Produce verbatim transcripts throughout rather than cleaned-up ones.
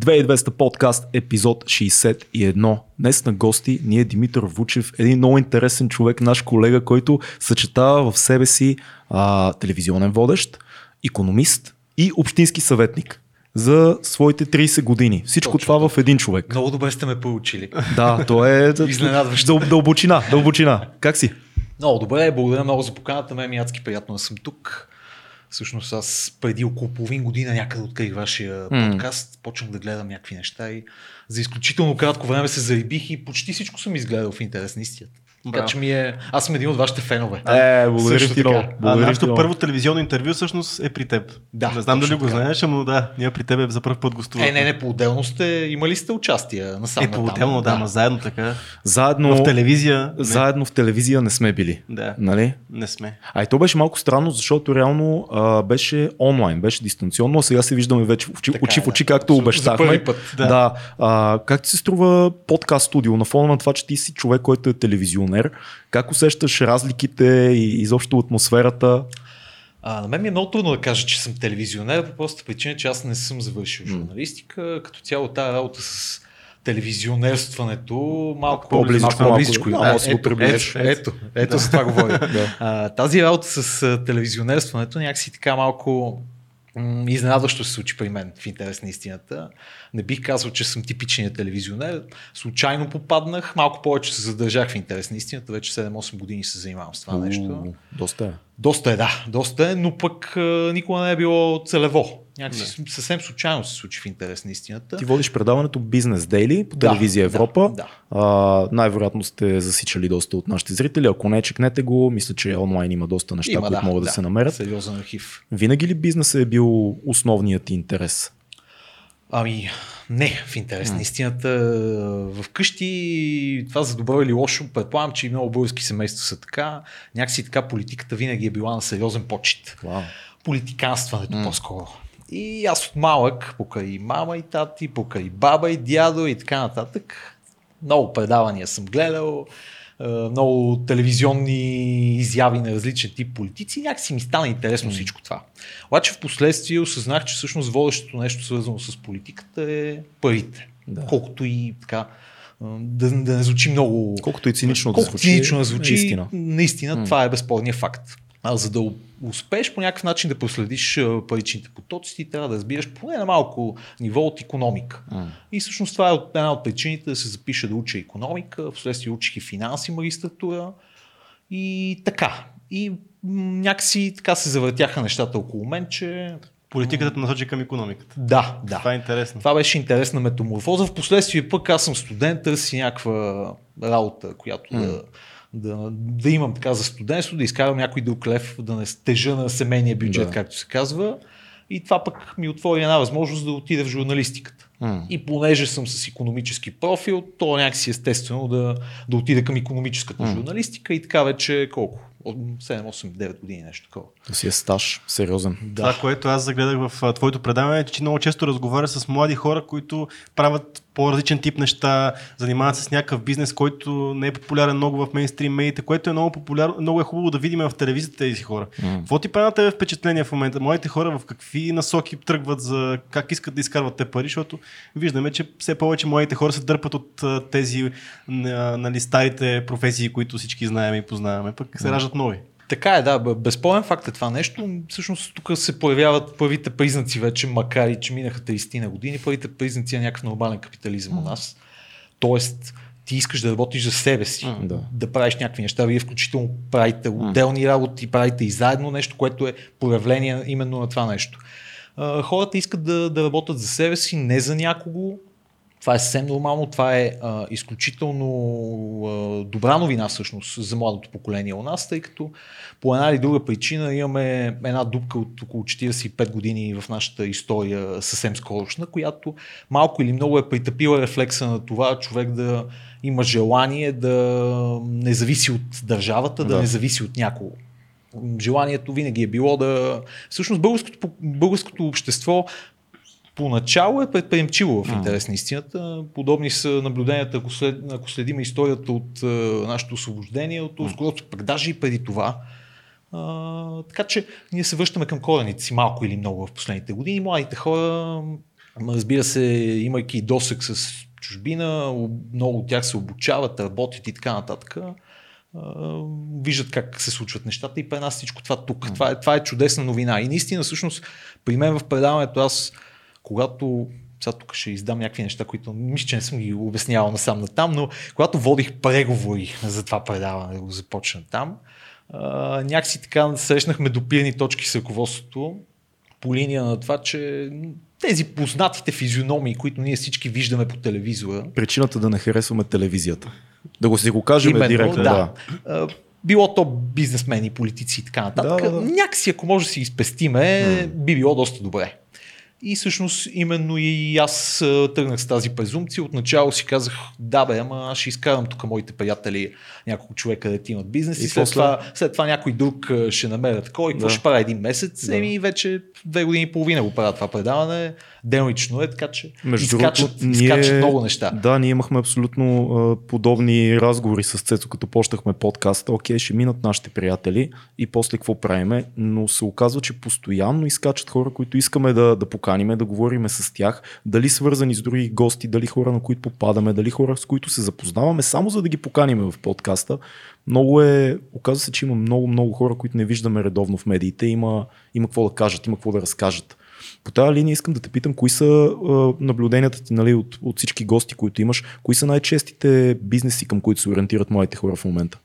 две хиляди и двеста подкаст, епизод шейсет и едно. Днес на гости ни е Димитър Вучев, един много интересен човек, наш колега, който съчетава в себе си а, телевизионен водещ, икономист и общински съветник за своите трийсет години. Всичко Точно. Това в един човек. Много добре сте ме поучили. Да, то е изненадващо. Дълбочина, дълбочина. Как си? Много добре, благодаря много за поканата. Ме е адски приятно да съм тук. Всъщност аз преди около половин година някъде открих вашия подкаст, mm. почнах да гледам някакви неща и за изключително кратко време се зарибих и почти всичко съм изгледал в интерес на истината. Така че ми е... Аз съм един от вашите фенове. Е, благодаря ти много. Нашето първо телевизионно интервю всъщност е при теб. Да, не знам дали го знаеш, но да, ние при теб за първ път гостуваме. Е, не, не, по-отделно сте, имали сте участие на самата. Е, по-отделно, да, но да, заедно така. Заедно в телевизия. Не. Заедно в телевизия не сме били. Да. Нали? Не сме. А и то беше малко странно, защото реално а, беше онлайн, беше дистанционно, а сега се виждаме вече очи, така, очи да, в очи, както обещахме. Да. да. А, как ти се струва подкаст студио на фона на това, че ти си човек, който е телевизионен? Как усещаш разликите и изобщо атмосферата? А, на мен ми е много трудно да кажа, че съм телевизионер, по простата причина, че аз не съм завършил журналистика. Mm. Като цяло тази работа с телевизионерстването малко по-близко. Ето, ето за това говоря. А, тази работа с телевизионерстването някакси така малко м- изненадващо се случи при мен в интерес на истината. Не бих казал, че съм типичният телевизионер. Случайно попаднах, малко повече се задържах в интерес на истината. Вече седем-осем години се занимавам с това mm, нещо. Доста е. Доста е, да. Доста е, но пък а, никога не е било целево. Някакси не. Съвсем случайно се случи в интерес на истината. Ти водиш предаването Бизнес Дейли по телевизия да, Европа. Да, да. Най-вероятно сте засичали доста от нашите зрители. Ако не, чекнете го. Мисля, че онлайн има доста неща, има, които да, могат да, да се намерят. Сериозен архив. Винаги ли бизнесът е бил основният ти интерес? Ами, не, в интерес на истината. В къщи, това за добро или лошо, предполагам, че и много български семейства са така. Някакси така политиката винаги е била на сериозен почет. Wow. Политиканстването mm. по-скоро. И аз от малък, покрай мама и тати, покрай баба и дядо и така нататък, много предавания съм гледал, много телевизионни изяви на различен тип политици, някакси ми стана интересно mm. всичко това. Обаче в последствие осъзнах, че всъщност водещото нещо свързано с политиката е парите. Да. Колкото и така, да, да не звучи много... Колкото и цинично да звучи. Цинично да звучи, наистина, наистина mm. това е безспорният факт. А за да успееш по някакъв начин да проследиш паричните потоци, ти трябва да разбираш поне на малко ниво от икономика. Mm. И всъщност това е една от причините да се запиша да уча икономика, вследствие учих и финанси, магистратура и така. И някакси така се завъртяха нещата около мен, че... Политиката насочи към икономиката. Да, да. Това е интересно. Това беше интересна метаморфоза. Впоследствие пък аз съм студент, търси някаква работа, която mm. да... Да, да имам така за студентство, да изкарам някой друг лев, да не стежа на семейния бюджет, да. Както се казва. И това пък ми отвори една възможност да отида в журналистиката. Mm. И понеже съм с икономически профил, то някакси естествено да, да отида към икономическата mm. журналистика и така вече колко? седем осем девет години нещо такова. То си е стаж, сериозен. Да. Това, което аз загледах в твоето предаване, е, че много често разговаряш с млади хора, които правят по-различен тип неща, занимават се с някакъв бизнес, който не е популярен много в мейнстрим медиите, което е много популярно, много е хубаво да видим в телевизията тези хора. Какво mm. ти прави на тебе впечатление в момента? Младите хора в какви насоки тръгват, за как искат да изкарват те пари, защото виждаме, че все повече младите хора се дърпат от тези нали, старите професии, които всички знаем и познаваме, пък се раждат нови. Така е, да, безспорен факт е това нещо. Всъщност тук се появяват първите признаци вече, макар и че минаха трийсет на години, първите признаци на някакъв нормален капитализъм mm. у нас. Тоест, ти искаш да работиш за себе си, mm, да. да правиш някакви неща, вие включително правите отделни mm. работи, правите и заедно нещо, което е проявление именно на това нещо. Хората искат да, да работят за себе си, не за някого. Това е съвсем нормално, това е а, изключително а, добра новина всъщност за младото поколение у нас, тъй като по една или друга причина имаме една дупка от около четирийсет и пет години в нашата история съвсем скорошна, която малко или много е притъпила рефлекса на това човек да има желание да не зависи от държавата, да, да не зависи от някого. Желанието винаги е било да... Всъщност българското, българското общество поначало е предприемчиво в интерес на истината. Подобни са наблюденията, ако, след, ако следим историята от е, нашето освобождение, от Оскорото, пък даже и преди това. А, така че ние се връщаме към корените си малко или много в последните години. Младите хора Разбира се, имайки досег с чужбина, много от тях се обучават, работят и така нататък. Виждат как се случват нещата и при нас всичко това тук. Това е, това е чудесна новина. И наистина, всъщност, при мен в предаването аз, когато... Сега тук ще издам някакви неща, които мисля, че не съм ги обяснявал насам натам, но когато водих преговори за това предаване, да го започна там, някакси така срещнахме допирни точки с ръководството по линия на това, че тези познатите физиономии, които ние всички виждаме по телевизора... Причината да не харесваме телевизията. Да го си го кажем именно, директно. Да. Да. Било то бизнесмени, политици и така нататък. Да, да, да. Някакси, ако може да си изпестиме, би било доста добре. И всъщност именно и аз тръгнах с тази презумпция. Отначало си казах, да бе, ама аз ще изкарам тук моите приятели, няколко човека да ти имат бизнес и, и след, после... това, след това някой друг ще намеря такова и какво да. ще правя един месец. Да. Еми вече две години и половина го правя това предаване. Денлично е, така че между изкачат, другото, изкачат ние... много неща. Да, ние имахме абсолютно а, подобни разговори с Цецо, като почнахме подкаста. Окей, ще минат нашите приятели и после какво правиме, но се оказва, че постоянно изкачат хора, които искаме да, да покажем. Да говориме с тях, дали свързани с други гости, дали хора, на които попадаме, дали хора, с които се запознаваме, само за да ги поканим в подкаста. Много е, оказва се, че има много, много хора, които не виждаме редовно в медиите, има, има какво да кажат, има какво да разкажат. По тази линия искам да те питам, кои са е, наблюденията ти, нали, от, от всички гости, които имаш, кои са най-честите бизнеси, към които се ориентират младите хора в момента?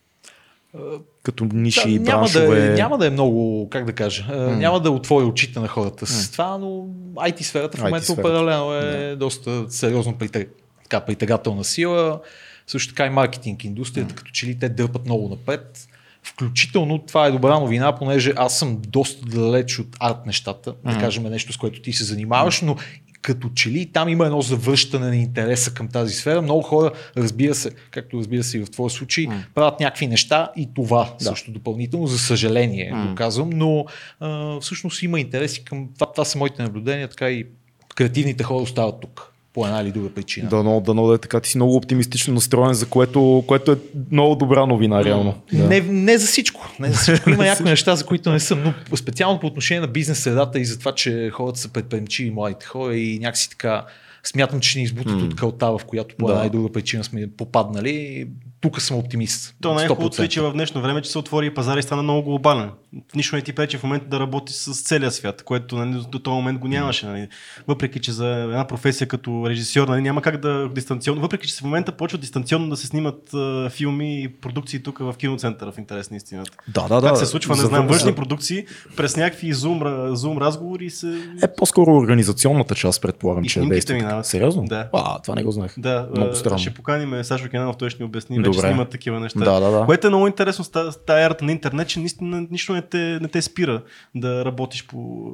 Като ниши и да, браншове. Няма да, няма да е много, как да кажа, mm. няма да отвори очите на хората с mm. това, но ай ти сферата в момента определено е yeah. доста сериозно притег... така, притегателна сила. Също така и маркетинг индустрията, mm. като че ли те дърпат много напред. Включително това е добра новина, понеже аз съм доста далеч от арт нещата, mm. да кажем нещо, с което ти се занимаваш, но като че ли там има едно завръщане на интереса към тази сфера. Много хора, разбира се, както разбира се и в твоя случай, mm. правят някакви неща и това да. също допълнително, за съжаление mm. го казвам, но а, всъщност има интереси към това. Това са моите наблюдения, така и креативните хора остават тук по една или друга причина. Дано, дано да е така. Ти си много оптимистично настроен, за което, което е много добра новина, реално. Да. Не, не за всичко. Не за всичко. Има някои неща, за които не съм, но специално по отношение на бизнес средата и за това, че хората са предприемчиви, младите хора и някакси така смятам, че ни избутат mm. от кълта, в която по една да. и друга причина сме попаднали. Тук съм оптимист. То не е хубаво, че в днешно време, че се отвори пазар и стана много глобален. Нищо не ти пречи в момента да работиш с целия свят, което нали, до този момент го нямаше. Нали. Въпреки, че за една професия като режисьор нали, няма как да дистанционно, въпреки, че в момента почват дистанционно да се снимат а, филми и продукции тук в киноцентъра, в интерес на истината. Да, да, да. Как се случва, не знам, външни да. продукции през някакви зум, зум разговори се... Е, по-скоро организационната част, предполагам, и че е да. Сериозно? Да. А, това не го знаех. Да, много странно. Ще поканим Сашо Кенанов, той ще ни обясни. Добре. Вече снимат такива неща. Да, да, да. Което е много интересно с тая ерата на интернет, че наистина нищо не те, не те спира да работиш по...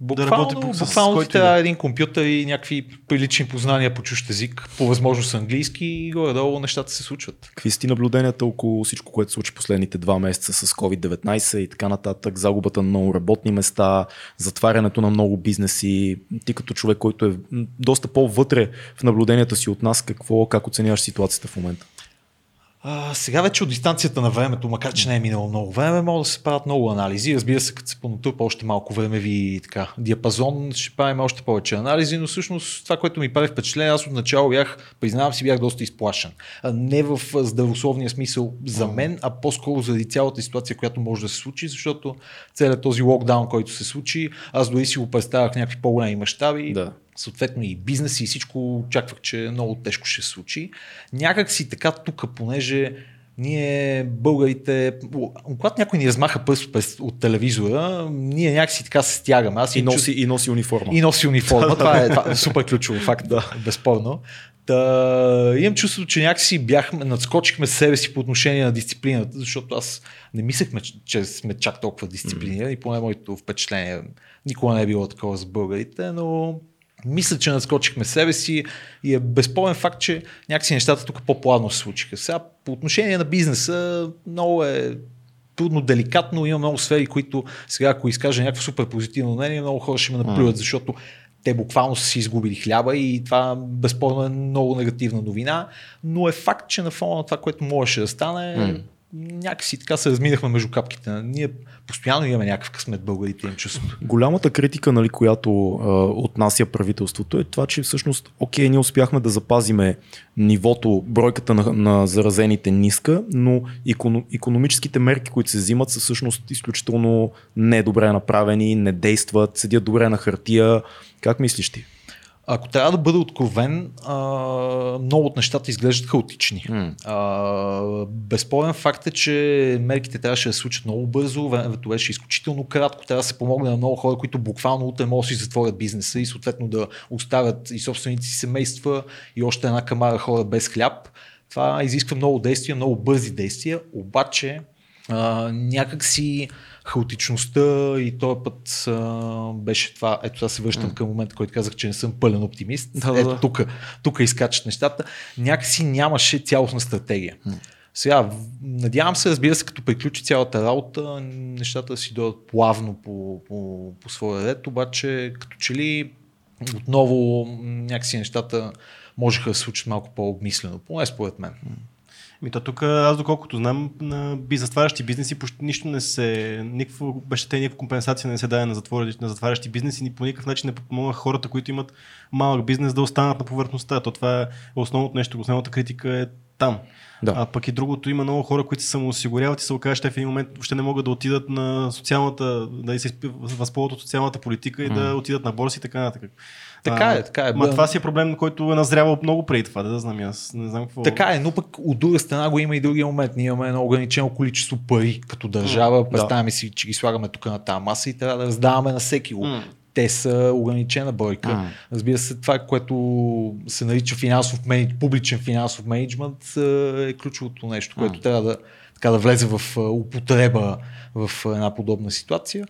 Буквално да ти да. трябва един компютър и някакви прилични познания по чужд език, по възможност английски и горе-долу нещата се случват. Какви са ти наблюденията около всичко, което се случи последните два месеца с ковид деветнайсет и така нататък, загубата на много работни места, затварянето на много бизнеси? Ти като човек, който е доста по-вътре в наблюденията си от нас, какво, как оценяваш ситуацията в момента? А, сега вече от дистанцията на времето, макар че не е минало много време, могат да се правят много анализи. Разбира се, като се понатърпа още малко времеви така, диапазон, ще правим още повече анализи, но всъщност това, което ми прави впечатление, аз отначало бях, признавам си, бях доста изплашен. Не в здравословния смисъл за мен, а по-скоро заради цялата ситуация, която може да се случи, защото целият този локдаун, който се случи, аз дори си го представях някакви по-големи мащаби. Да. Съответно и бизнес и всичко очаквах, че много тежко ще се случи. Някак си така тук, понеже ние българите, когато някой ни размаха пръст от телевизора, ние някакси така се стягаме. Аз и, носи, чу... и носи униформа. И носи униформа, това е това, супер ключово факт, да, безспорно. Та, имам чувството, че някакси бяхме, надскочихме себе си по отношение на дисциплината, защото аз не мислехме, че сме чак толкова дисциплинирани, mm-hmm. поне моето впечатление никога не е било такова с българите, но... Мисля, че надскочихме себе си и е безспорен факт, че някакси нещата тук по-плавно се случиха. Сега по отношение на бизнеса много е трудно, деликатно, има много сфери, които сега ако изкажа някакво супер позитивно мнение, много хора ще ме наплюят, защото те буквално са си изгубили хляба и това безспорно е много негативна новина, но е факт, че на фона на това, което можеше да стане, някакси така се разминахме между капките. Ние постоянно имаме някакъв късмет българите, им чувството. Голямата критика, нали, която а, отнася правителството, е това, че всъщност окей, ние успяхме да запазиме нивото, бройката на, на заразените ниска, но иконом, икономическите мерки, които се взимат, са всъщност изключително недобре направени, не действат, седят добре на хартия. Как мислиш ти? Ако трябва да бъда откровен, а, много от нещата изглеждат хаотични. Mm. Безспорен факт е, че мерките трябваше да се случат много бързо, времето беше изключително кратко, трябва да се помогне на много хора, които буквално утре могат да си затворят бизнеса и съответно да оставят и собственици, семейства и още една камара хора без хляб. Това изисква много действия, много бързи действия, обаче а, някак си хаотичността и този път а, беше това. Ето сега се връщам mm. към момента, който казах, че не съм пълен оптимист. Да, да, Ето тук, тук изкачат нещата. Някакси нямаше цялостна стратегия. Mm. Сега, надявам се, разбира се, като приключи цялата работа, нещата да си дойдат плавно по, по, по своя ред, обаче като че ли отново някакси нещата можеха да се случат малко по-обмислено. Поне според мен. Мито, тук аз доколкото знам, на застварящи бизнеси почти нищо не се, никаква обещетение, никаква компенсация не се даде на, на затварящи бизнеси, ни по никакъв начин не подпомогна хората, които имат малък бизнес, да останат на повърхността. То това е основното нещо, основната критика е там. Да. А пък и другото, има много хора, които се самоосигуряват и се окажат, че в един момент въобще не могат да отидат на социалната, да се възползват от социалната политика и да отидат на борси и така нататък. Така е, така е. Ма това си е проблем, който е назрявал много преди това, да, да знам аз. Не знам какво. Така е, но пък от друга страна го има и другия момент. Ние имаме едно ограничено количество пари като държава. Представяме си, че ги слагаме тук на тази маса и трябва да раздаваме на всеки. М. Те са ограничена бройка. А. Разбира се, това, което се нарича финансов менеджмент, публичен финансов менеджмент, е ключовото нещо, което а. трябва да, така, да влезе в употреба в една подобна ситуация.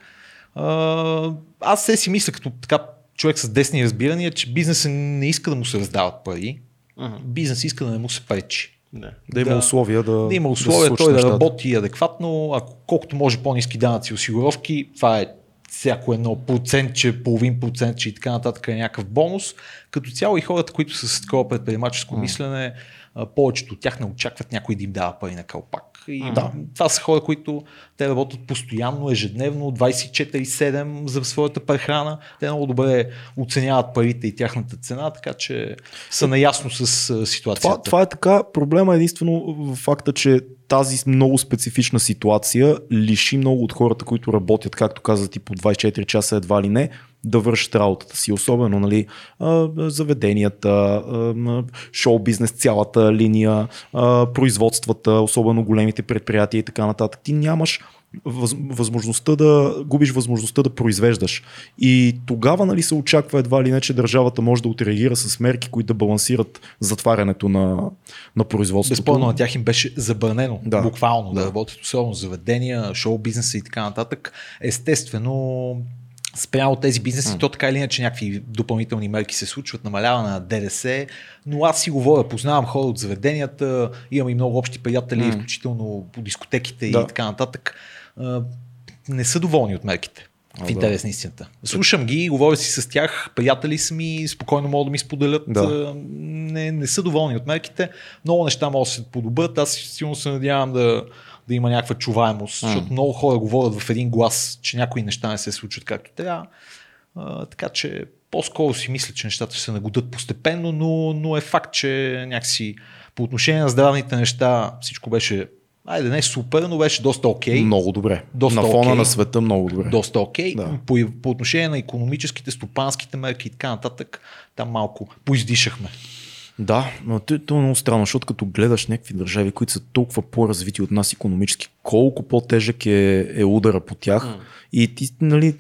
Аз се си мисля, като така човек с десни разбирания, че бизнесът не иска да му се раздават пари. Ага. Бизнес иска да не му се пречи. Да, да има условия да, да, има условия, да той да работи адекватно, ако колкото може по-ниски данъци осигуровки, това е всяко едно процентче, половин процентче и така нататък е някакъв бонус. Като цяло и хората, които са с такова предприемаческо mm. мислене, повечето от тях не очакват някой да им дава пари на калпак. И mm. това са хора, които те работят постоянно, ежедневно, двайсет и четири седем за своята прехрана. Те много добре оценяват парите и тяхната цена, така че са наясно с ситуацията. Това, това е така. Проблема е единствено в факта, че тази много специфична ситуация лиши много от хората, които работят, както казват, и по двайсет и четири часа едва ли не, да вършат работата си. Особено, нали, заведенията, шоу-бизнес, цялата линия, производствата, особено големите предприятия и така нататък. Ти нямаш възможността да губиш възможността да произвеждаш. И тогава, нали, се очаква едва ли не, че държавата може да отреагира с мерки, които да балансират затварянето на, на производството. Безспорно на тях им беше забранено, да. буквално да. да работят, особено заведения, шоу-бизнеса и така нататък. Естествено, спрямо тези бизнеси, mm. то така или иначе някакви допълнителни мерки се случват, намаляване на ДДС, но аз си говоря, познавам хора от заведенията, имам и много общи приятели, mm. включително по дискотеките да. и така нататък. Не са доволни от мерките. В интерес на истината. Слушам ги, говоря си с тях, приятели са ми, спокойно могат да ми споделят. Да. Не, не са доволни от мерките. Много неща могат да се подобрят. Аз силно се надявам да, да има някаква чуваемост, mm. защото много хора говорят в един глас, че някои неща не се случват както трябва. А, така че по-скоро си мисля, че нещата ще се нагодат постепенно, но, но е факт, че някакси по отношение на здравните неща всичко беше... Айде, не супер, но беше доста окей. Okay. Много добре. Доста на фона okay. на света много добре. Доста окей. Okay. Да. По, по отношение на икономическите, стопанските мерки и така нататък, там малко поиздишахме. Да, но това е много странно, защото като гледаш някакви държави, които са толкова по-развити от нас икономически, колко по-тежък е, е удара по тях. Mm. И ти, нали,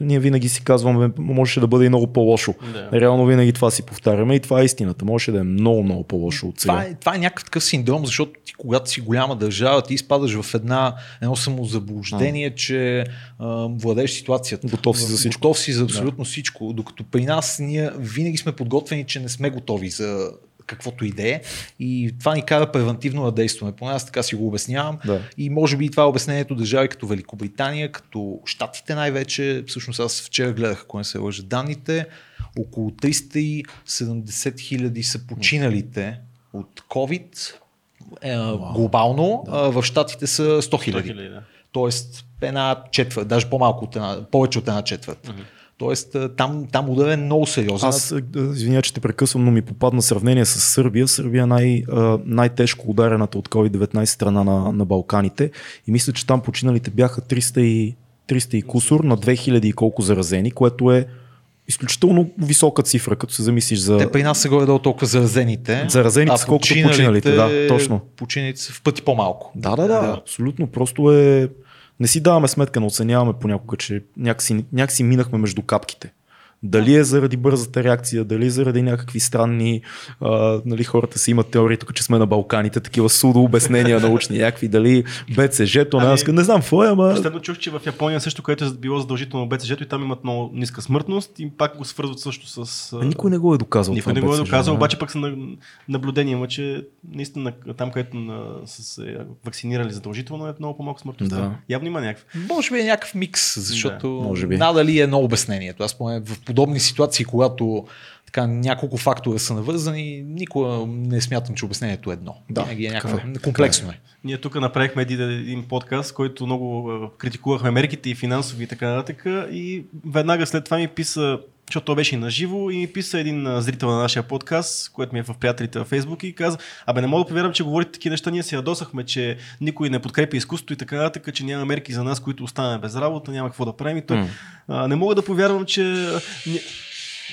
ние винаги си казваме, можеше да бъде и много по-лошо. Yeah. Реално винаги това си повтаряме и това е истината. Можеше да е много, много по-лошо от сега. Това е, това е някакъв такъв синдром, защото ти, когато си голяма държава, ти изпадаш в една, едно самозаблуждение, mm. че а, владееш ситуацията. Готов си за всичко. Готов си за абсолютно yeah. всичко. Докато при нас ние винаги сме подготвени, че не сме готови за каквото и да е. И това ни кара превентивно да действаме. Поне аз така си го обяснявам. Да. И може би това е обяснението държави като Великобритания, като Щатите най-вече. Всъщност аз вчера гледах, ако не се лъжа, данните. Около триста и седемдесет хиляди са починалите от COVID. е, wow. глобално да. в щатите са сто хиляди. Да. Тоест една четвърт, даже по-малко от една, повече от една четвърт. Mm-hmm. Тоест там, там удар е много сериозен. Аз, извиня, че те прекъсвам, но ми попадна сравнение с Сърбия. Сърбия е най, най-тежко ударената от ковид деветнайсет страна на, на Балканите и мисля, че там починалите бяха триста и, триста и кусор на две хиляди и колко заразени, което е изключително висока цифра, като се замислиш за... Те при нас са горе-долу толкова заразените. Заразените са колкото починалите, да, точно. Починалите са в пъти по-малко. Да, да, да, да, абсолютно. Просто е... Не си даваме сметка, но оценяваме понякога, че някакси, някакси минахме между капките. Дали е заради бързата реакция, дали е заради някакви странни... А, нали, хората си имат теории, тук, че сме на Балканите, такива судообяснения научни, някакви, дали БЦЖ-то, ами, не, не знам какво е, ама... Последно чух, че в Япония също, което е било задължително БЦЖ-то и там имат много ниска смъртност и пак го свързват също с... А никой не го е доказал. Никой не го е доказал, обаче пък са на наблюдение, ма, че наистина там, където на, са се вакцинирали задължително, е много по-малко смъртност. Да. Явно има някакъв. Може би е някакъв микс, защото да. Надали е едно обяснението. Аз помня в подобни ситуации, когато така, няколко фактора са навързани, никога не смятам, че обяснението е едно. Да, е някаква, е. Комплексно е. Ние тук направихме един, един подкаст, който много критикувахме мерките и финансови и така нататък. И веднага след това ми писа, защото то беше наживо, и ми писа един зрител на нашия подкаст, който ми е в приятелите във Фейсбук и каза: абе, не мога да повярвам, че говорите такива неща, ние се ядосахме, че никой не подкрепи изкуството и така нататък, че няма мерки за нас, които оставаме без работа, няма какво да правим. И той, mm. а, не мога да повярвам, че...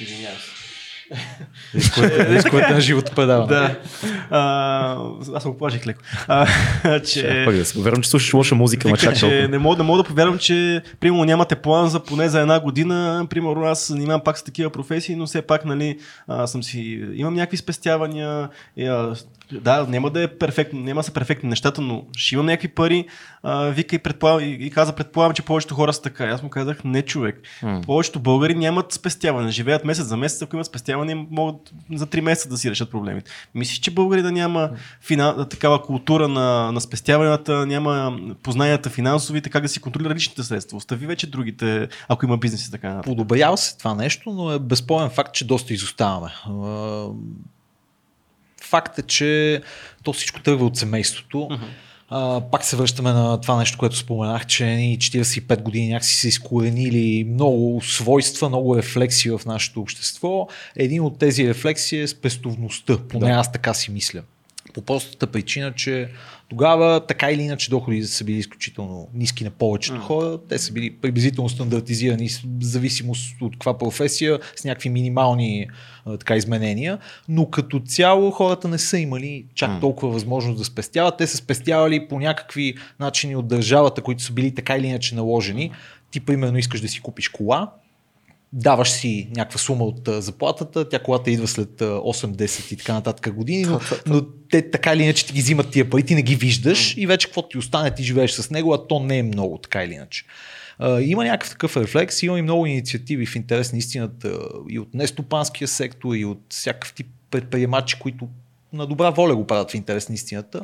Извинявам се. Риск, което на живота предавам. Да. А, аз му поплажих леко. А, че... Пак да се повярвам, че слушаш лоша музика. Вика, че не мога, не мога да повярвам, че примерно нямате план за поне за една година. Примерно аз се занимавам пак с такива професии, но все пак, нали, а, съм си, имам някакви спестявания. И, а, да, няма да е перфектно, няма да са перфектни нещата, но ще имам някакви пари. А, вика и, предполагам, и, и каза, предполагам, че повечето хора са така. Аз му казах: не, човек. Mm. Повечето българи нямат спестяване. Живеят месец за месец, ако имат спестяване, не могат за три месеца да си решат проблемите. Мислиш, че българи да няма фина... такава култура на, на спестяванията, няма познанията финансовите, как да си контролира личните средства. Остави вече другите, ако има бизнес и така нататък. Подобрява се това нещо, но е безспорен факт, че доста изоставаме. Факт е, че то всичко тръгва от семейството. Uh-huh. А, пак се връщаме на това нещо, което споменах, че ние четирийсет и пет години някакси са изкоренили много свойства, много рефлексии в нашето общество. Един от тези рефлексии е спестовността, поне да. Аз така си мисля. По простата причина, че тогава така или иначе доходите са били изключително ниски на повечето хора. Те са били приблизително стандартизирани в зависимост от каква професия, с някакви минимални така, изменения. Но като цяло хората не са имали чак толкова възможност да спестяват. Те са спестявали по някакви начини от държавата, които са били така или иначе наложени. Ти примерно искаш да си купиш кола. Даваш си някаква сума от а, заплатата, тя колата идва след осем десет и така нататък години, но, но те така или иначе ти ги взимат тия пари, ти не ги виждаш и вече какво ти остане, ти живееш с него, а то не е много, така или иначе. А, има някакъв такъв рефлекс, има и много инициативи в интерес на истината и от нестопанския сектор, и от всякакъв тип предприемачи, които на добра воля го правят в интерес на истината,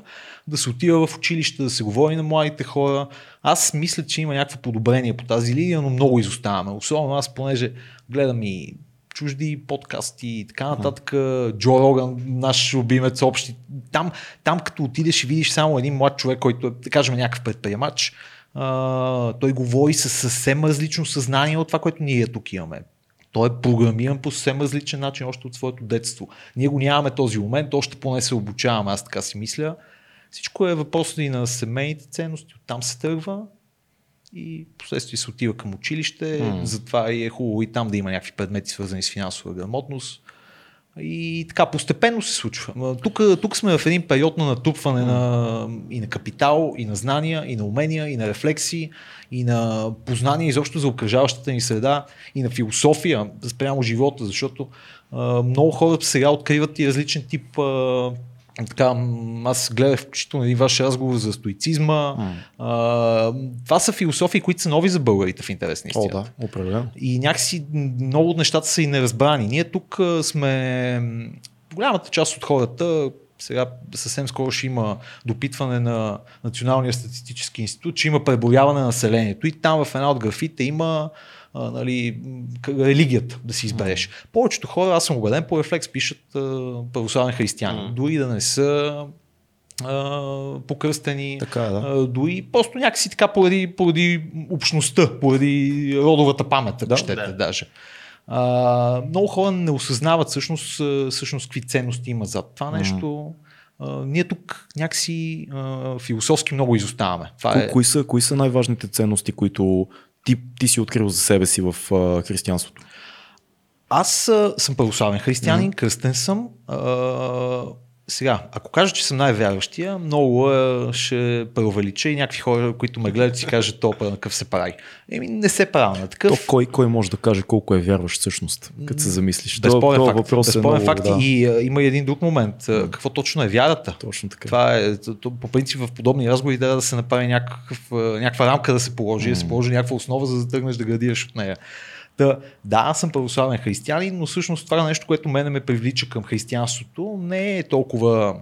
да се отива в училище, да се говори на младите хора. Аз мисля, че има някакво подобрение по тази линия, но много изоставаме. Особено аз, понеже гледам и чужди подкасти и така нататък, Джо Роган, наш любимец общи. Там, там като отидеш и видиш само един млад човек, който е, да кажем, някакъв предприемач, а, той говори със съвсем различно съзнание от това, което ние тук имаме. Той е програмиран по съвсем различен начин още от своето детство. Ние го нямаме този момент, още поне се обучаваме, аз така си мисля. Всичко е въпрос и на семейните ценности, оттам се тръгва и последствие се отива към училище, mm. затова е хубаво и там да има някакви предмети, свързани с финансова грамотност. И така постепенно се случва. Тук, тук сме в един период на натрупване mm. на, и на капитал, и на знания, и на умения, и на рефлексии, и на познания изобщо за окръжаващата ни среда, и на философия спрямо живота, защото а, много хора сега откриват и различен тип... А, така, аз гледах включително един ваш разговор за стоицизма. Mm. А, това са философии, които са нови за българите в интерес на истината. О, да, определено. И някакси много от нещата са и неразбрани. Ние тук сме, голямата част от хората, сега съвсем скоро ще има допитване на Националния статистически институт, че има преброяване на населението и там в една от графите има а, нали, религията да си избереш. Mm. Повечето хора, аз съм убеден, по рефлекс пишат а, православни християни, mm. дори да не са покръстени, така, да. Дори просто някакси така поради, поради общността, поради родовата памет, да, щете да. Даже. А, много хора не осъзнават всъщност, всъщност какви ценности има зад това mm. нещо. Uh, ние тук някакси uh, философски много изоставаме. Това е... кои, са, кои са най-важните ценности, които ти, ти си открил за себе си в uh, християнството? Аз uh, съм православен християнин, mm-hmm. кръстен съм. Uh, сега, ако кажа, че съм най-вярващия, много uh, ще преувелича и някакви хора, които ме гледат, си кажат, топа на къв се прави. Еми, не се прави на такъв. То, кой, кой може да каже колко е вярващ всъщност, като се замислиш? Безспорен факт. Безспорен е факт. Да. И а, има и един друг момент. А, какво точно е вярата? Точно така. Това е, то, по принцип в подобни разговори трябва да се направи някакъв, някаква рамка да се положи, mm. да се положи някаква основа, за да тръгнеш да градираш от нея. Да, да, аз съм православен християнин, но всъщност това нещо, което мене ме привлича към християнството, не е толкова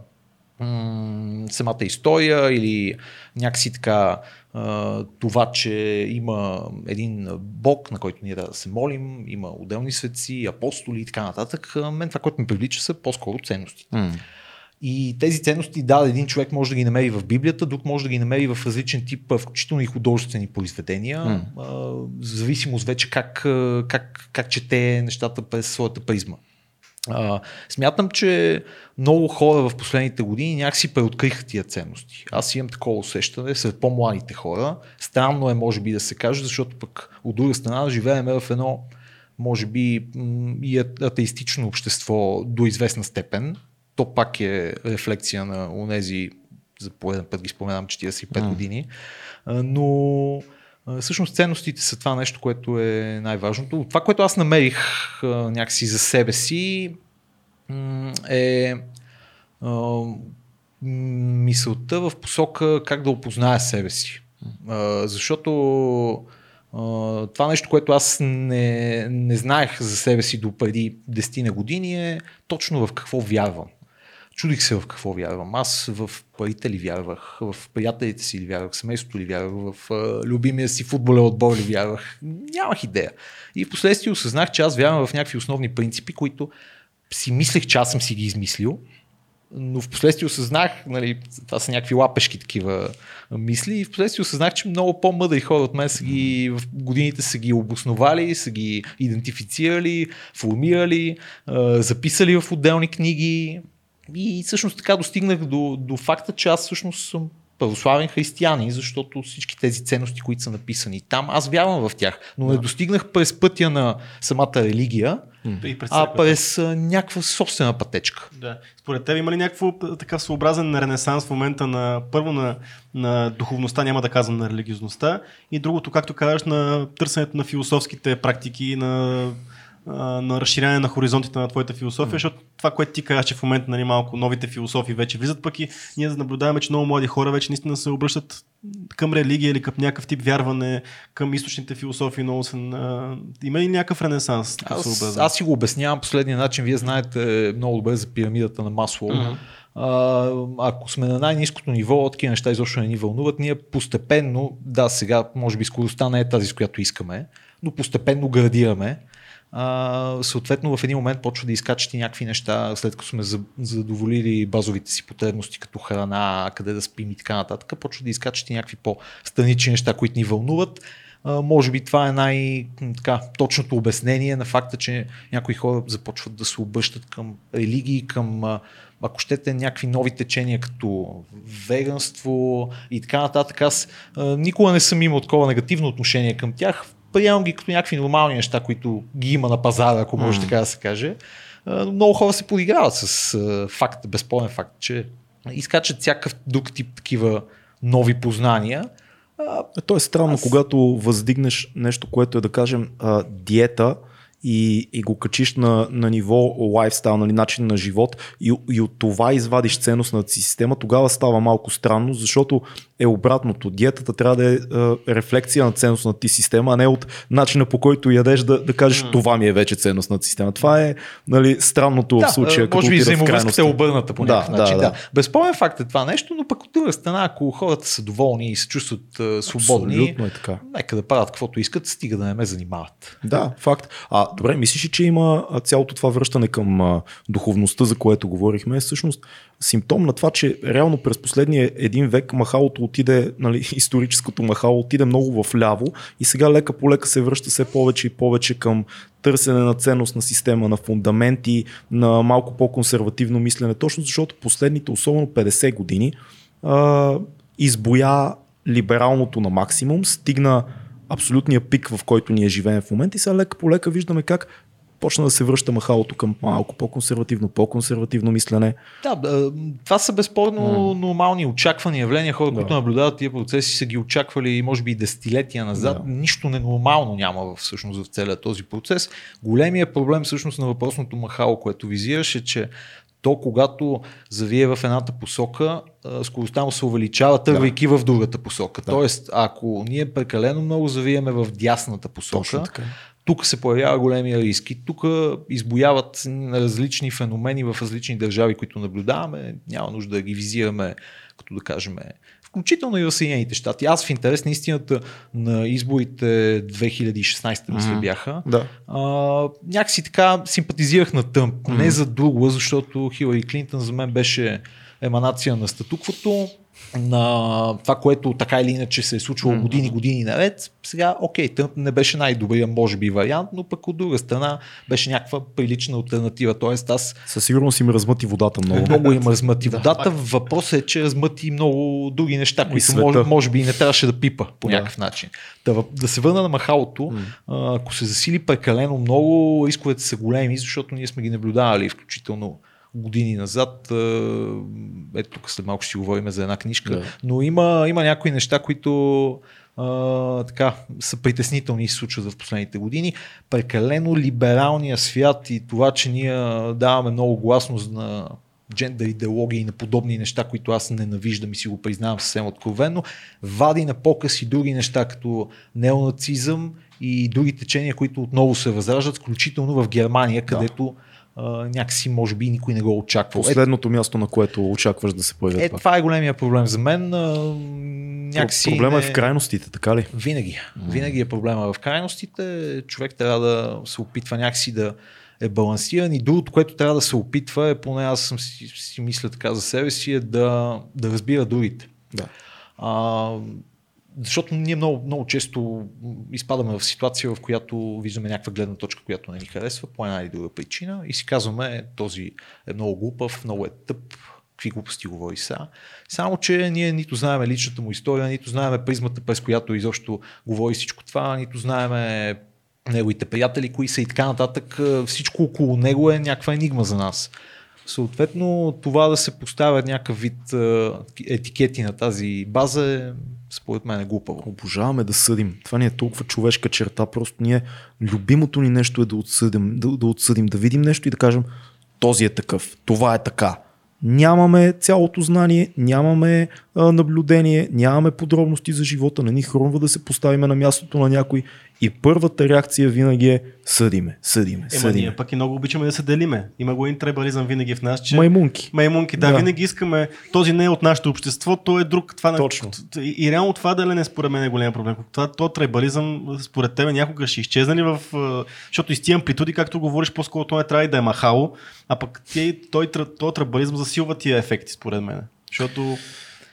м- самата история или някакси така това, че има един Бог, на който ние да се молим, има отделни светци, апостоли и така нататък. Мен това, което ме привлича, са по-скоро ценностите. Mm. И тези ценности, да, един човек може да ги намери в Библията, друг може да ги намери в различен тип, включително и художествени произведения, mm. а, в зависимост вече как, как, как чете нещата през своята призма. А, смятам, че много хора в последните години някакси преоткриха тия ценности. Аз имам такова усещане сред по-младите хора. Странно е, може би, да се каже, защото пък от друга страна живеем в едно, може би, и атеистично общество до известна степен. То пак е рефлекция на онези, за пореден път ги споменам, четиридесет и пет mm. години, но всъщност ценностите са това нещо, което е най-важното. От това, което аз намерих някакси за себе си, е мисълта в посока как да опозная себе си, защото Uh, това нещо, което аз не, не знаех за себе си до преди десет години, е точно в какво вярвам. Чудих се в какво вярвам. Аз в парите ли вярвах, в приятелите си ли вярвах, в семейството ли вярвах, в uh, любимия си футболен отбор ли вярвах. Нямах идея. И впоследствие осъзнах, че аз вярвам в някакви основни принципи, които си мислех, че аз съм си ги измислил. Но в последствие осъзнах, нали, това са някакви лапешки такива мисли, и в последствие осъзнах, че много по-мъдри хора от мен са ги, в годините са ги обосновали, са ги идентифицирали, формирали, записали в отделни книги и всъщност така достигнах до, до факта, че аз всъщност съм православен християнин, защото всички тези ценности, които са написани там, аз вярвам в тях, но не достигнах през пътя на самата религия, mm. а през някаква собствена пътечка. Да. Според теб има ли някакво така своеобразен ренесанс в момента на първо на, на духовността, няма да казвам на религиозността, и другото, както казваш, на търсенето на философските практики, на на разширяване на хоризонтите на твоята философия, mm. защото това, което ти казваш, че в момента, нали, малко новите философии вече влизат, пък и ние наблюдаваме, че много млади хора вече наистина се обръщат към религия или към някакъв тип вярване, към източните философии, но се, а, има ли някакъв ренесанс? Аз, аз си го обяснявам последния начин. Вие знаете много добре за пирамидата на Маслоу. Mm-hmm. А, ако сме на най-низкото ниво, такива неща изобщо не ни вълнуват. Ние постепенно, да, сега може би скоростта не е тази, с която искаме, но постепенно градираме. Uh, съответно в един момент почва да изкачат и някакви неща, след като сме задоволили базовите си потребности като храна, къде да спим и така нататък, почва да изкачат и някакви по-странични неща, които ни вълнуват. Uh, може би това е най-точното обяснение на факта, че някои хора започват да се обръщат към религии, към, ако щете, някакви нови течения като веганство и така нататък. Аз uh, никога не съм имал такова негативно отношение към тях. Приемам ги като някакви нормални неща, които ги има на пазара, ако може mm. така да се каже. Много хора се подиграват с факт, безспорен факт, че изкачат всякакъв друг тип такива нови познания. То е странно, аз... когато въздигнеш нещо, което е, да кажем, диета, и, и го качиш на, на ниво лайфстайл, нали, начин на живот, и, и от това извадиш ценностната си система, тогава става малко странно, защото е обратното. Диетата трябва да е, е рефлекция на ценностната ти система, а не от начина, по който ядеш, да, да кажеш mm. това ми е вече ценностната система. Това е, нали, странното да, в случая. Може би взаимовръзката е обърната по някакъв да, начин. Да, да. Да. Безспорен факт е това нещо, но пък от друга страна, ако хората са доволни и се чувстват свободни, абсолютно е така. Нека да правят каквото искат, стига да не ме занимават. Да, факт. А добре, мислиш ли, че има цялото това връщане към духовността, за което говорихме, е всъщност симптом на това, че реално през последния един век махалото отиде, нали, историческото махало отиде много в ляво и сега лека по лека се връща все повече и повече към търсене на ценност, на система, на фундаменти, на малко по-консервативно мислене, точно защото последните, особено петдесет години, избоя либералното на максимум, стигна абсолютния пик, в който ние живеем в момента и сега лека по лека виждаме как почна да се връща махалото към малко по-консервативно, по-консервативно мислене. Да, това са безспорно mm. нормални очаквани явления. Хора, да. които наблюдават тия процеси, са ги очаквали може би десетилетия назад. Да. Нищо ненормално няма всъщност в целия този процес. Големия проблем всъщност на въпросното махало, което визираше, че то, когато завие в едната посока, скоростта му се увеличава, тръгвайки да. в другата посока. Да. Тоест, ако ние прекалено много завиеме в дясната посока, тук се появява големия риск. И тук избояват различни феномени в различни държави, които наблюдаваме. Няма нужда да ги визираме, като да кажем, включително и в Съединените щати. Аз в интерес на истината на изборите две хиляди и шестнадесета мисля бяха. Да. А, някакси така симпатизирах на Тръмп. Mm-hmm. Не за друго, защото Хилари Клинтън за мен беше еманация на статуквото, на това, което така или иначе се е случвало mm-hmm. години, години наред. Сега, окей, Тръмп не беше най-добрия, може би, вариант, но пък от друга страна беше някаква прилична алтернатива. Тоест аз... Със сигурност им размъти водата много. Много им размъти водата. Въпросът е, че размъти много други неща, които може, може би и не трябваше да пипа по yeah. някакъв начин. Да, да се върна на махалото, mm. ако се засили прекалено много, рисковете са големи, защото ние сме ги наблюдавали, включително години назад. Ето тук след малко ще си говорим за една книжка. Да. Но има, има някои неща, които а, така, са притеснителни и се случват в последните години. Прекалено либералния свят и това, че ние даваме много гласност на джендър идеология и на подобни неща, които аз ненавиждам и си го признавам съвсем откровенно, вади на показ и други неща, като неонацизъм и други течения, които отново се възраждат, включително в Германия, където Uh, някакси може би никой не го очаква. Последното е... място, на което очакваш да се появи. Е, пак. Това е големия проблем за мен. Uh, някакси проблема не... е в крайностите, така ли? Винаги. Mm. Винаги е проблема в крайностите. Човек трябва да се опитва някакси да е балансиран и другото, което трябва да се опитва е, поне аз съм си, си мисля така за себе си, е да, да разбира другите. Да. Uh, Защото ние много, много често изпадаме в ситуация, в която виждаме някаква гледна точка, която не ни харесва по една или друга причина и си казваме, този е много глупав, много е тъп, какви глупости говори сега. Само, че ние нито знаем личната му история, нито знаем призмата, през която изобщо говори всичко това, нито знаем неговите приятели, кои са и така нататък. Всичко около него е някаква енигма за нас. Съответно, това да се поставя някакъв вид етикети на тази база е, според мен, е глупаво. Обожаваме да съдим. Това ни е толкова човешка черта. Просто ние, любимото ни нещо е да отсъдим, да, да отсъдим, да видим нещо и да кажем, този е такъв, това е така. Нямаме цялото знание, нямаме а, наблюдение, нямаме подробности за живота, не ни хрумва да се поставиме на мястото на някой и първата реакция винаги е съдиме, съдиме, съдиме. Ема ние пък и много обичаме да се делиме. Има го един трибализъм винаги в нас, че... Маймунки. Маймунки, да, да, винаги искаме, този не е от нашето общество, той е друг. Това точно. На... И, и реално това дали не според мен е голям проблем. Това, то трибализъм според тебе някога ще изчезне ли в... Защото из тия амплитуди, както говориш, по-скоро той не трябва и да е махало, а пък той, той, той трибализъм засилва тия ефекти според мен. Защото...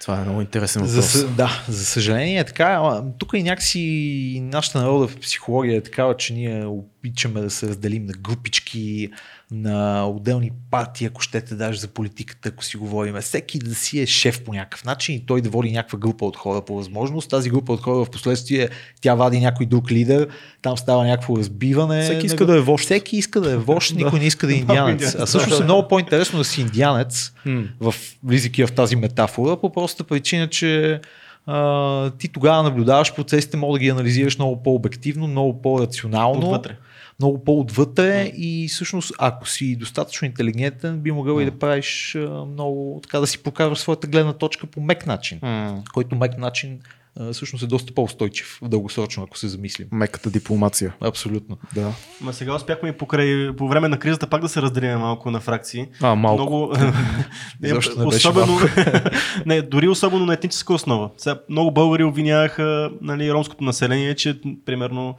Това е много интересен въпрос. За, да, за съжаление е така. Тук и някакси нашата народа в психология е такава, че ние обичаме да се разделим на групички, на отделни партии, ако щете даже за политиката, ако си говорим. Всеки да си е шеф по някакъв начин и той да води някаква група от хора по възможност. Тази група от хора в последствие тя вади някой друг лидер, там става някакво разбиване. Всеки иска да е вожд. Всеки иска да е вожд, никой не иска да е индианец. А всъщност е много по-интересно да си индианец, в влизайки в тази метафора, по простата причина, че а, ти тогава наблюдаваш процесите, може да ги анализираш много по-обективно, много по-рационално. Отвътре. Много по-отвътре и всъщност, ако си достатъчно интелигентен, би могъл mm. и да правиш много, така да си прокарваш своята гледна точка по мек начин, mm. който мек начин всъщност е доста по-устойчив в дългосрочно, ако се замислим. Меката дипломация. Абсолютно. Да. Ма сега успяхме и покрай, по време на кризата пак да се разделим малко на фракции. А, малко. Много... не, Защо не особено... не, дори особено на етническа основа. Сега, много българи обвиняваха, нали, ромското население, че примерно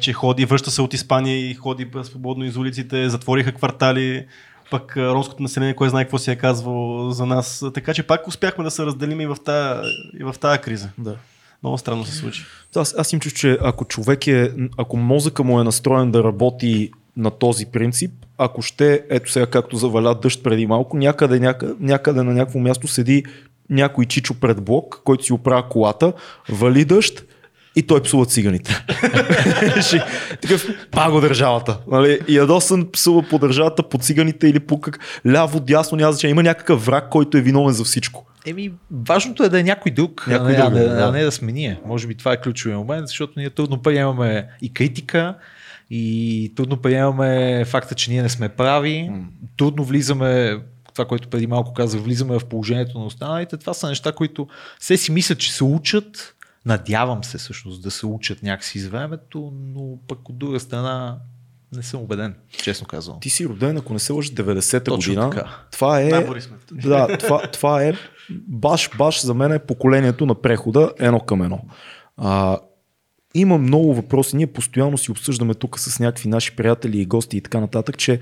че ходи, връща се от Испания и ходи свободно из улиците, затвориха квартали, пък ромското население, кое знае какво си е казвало за нас. Така че пак успяхме да се разделим и в тая, и в тая криза. Да. Много странно се случи. Аз, аз им чух, че ако човек е, ако мозъка му е настроен да работи на този принцип, ако ще, ето сега както заваля дъжд преди малко, някъде, някъде, някъде на някакво място седи някой чичо пред блок, който си оправя колата, вали дъжд, и той псува циганите. Такъв, паго държавата. Нали? И ядосан псува по държавата, по циганите или по как... ляво, дясно, няма значение. Има някакъв враг, който е виновен за всичко. Еми, важното е да е някой друг, някой а, не, друг а, да, а не да сме ние. Може би това е ключовия момент, защото ние трудно приемаме и критика, и трудно приемаме факта, че ние не сме прави, трудно влизаме... това, което преди малко казах, влизаме в положението на останалите. Това са неща, които все си мислят, че се учат. Надявам се всъщност да се учат някакси с времето, но пък от друга страна не съм убеден, честно казвам. Ти си роден, ако не се лъжа, деветдесета година. Така. Това е... Да, това, това е... Баш, баш за мен е поколението на прехода едно към едно. А, има много въпроси. Ние постоянно си обсъждаме тук с някакви наши приятели и гости и така нататък, че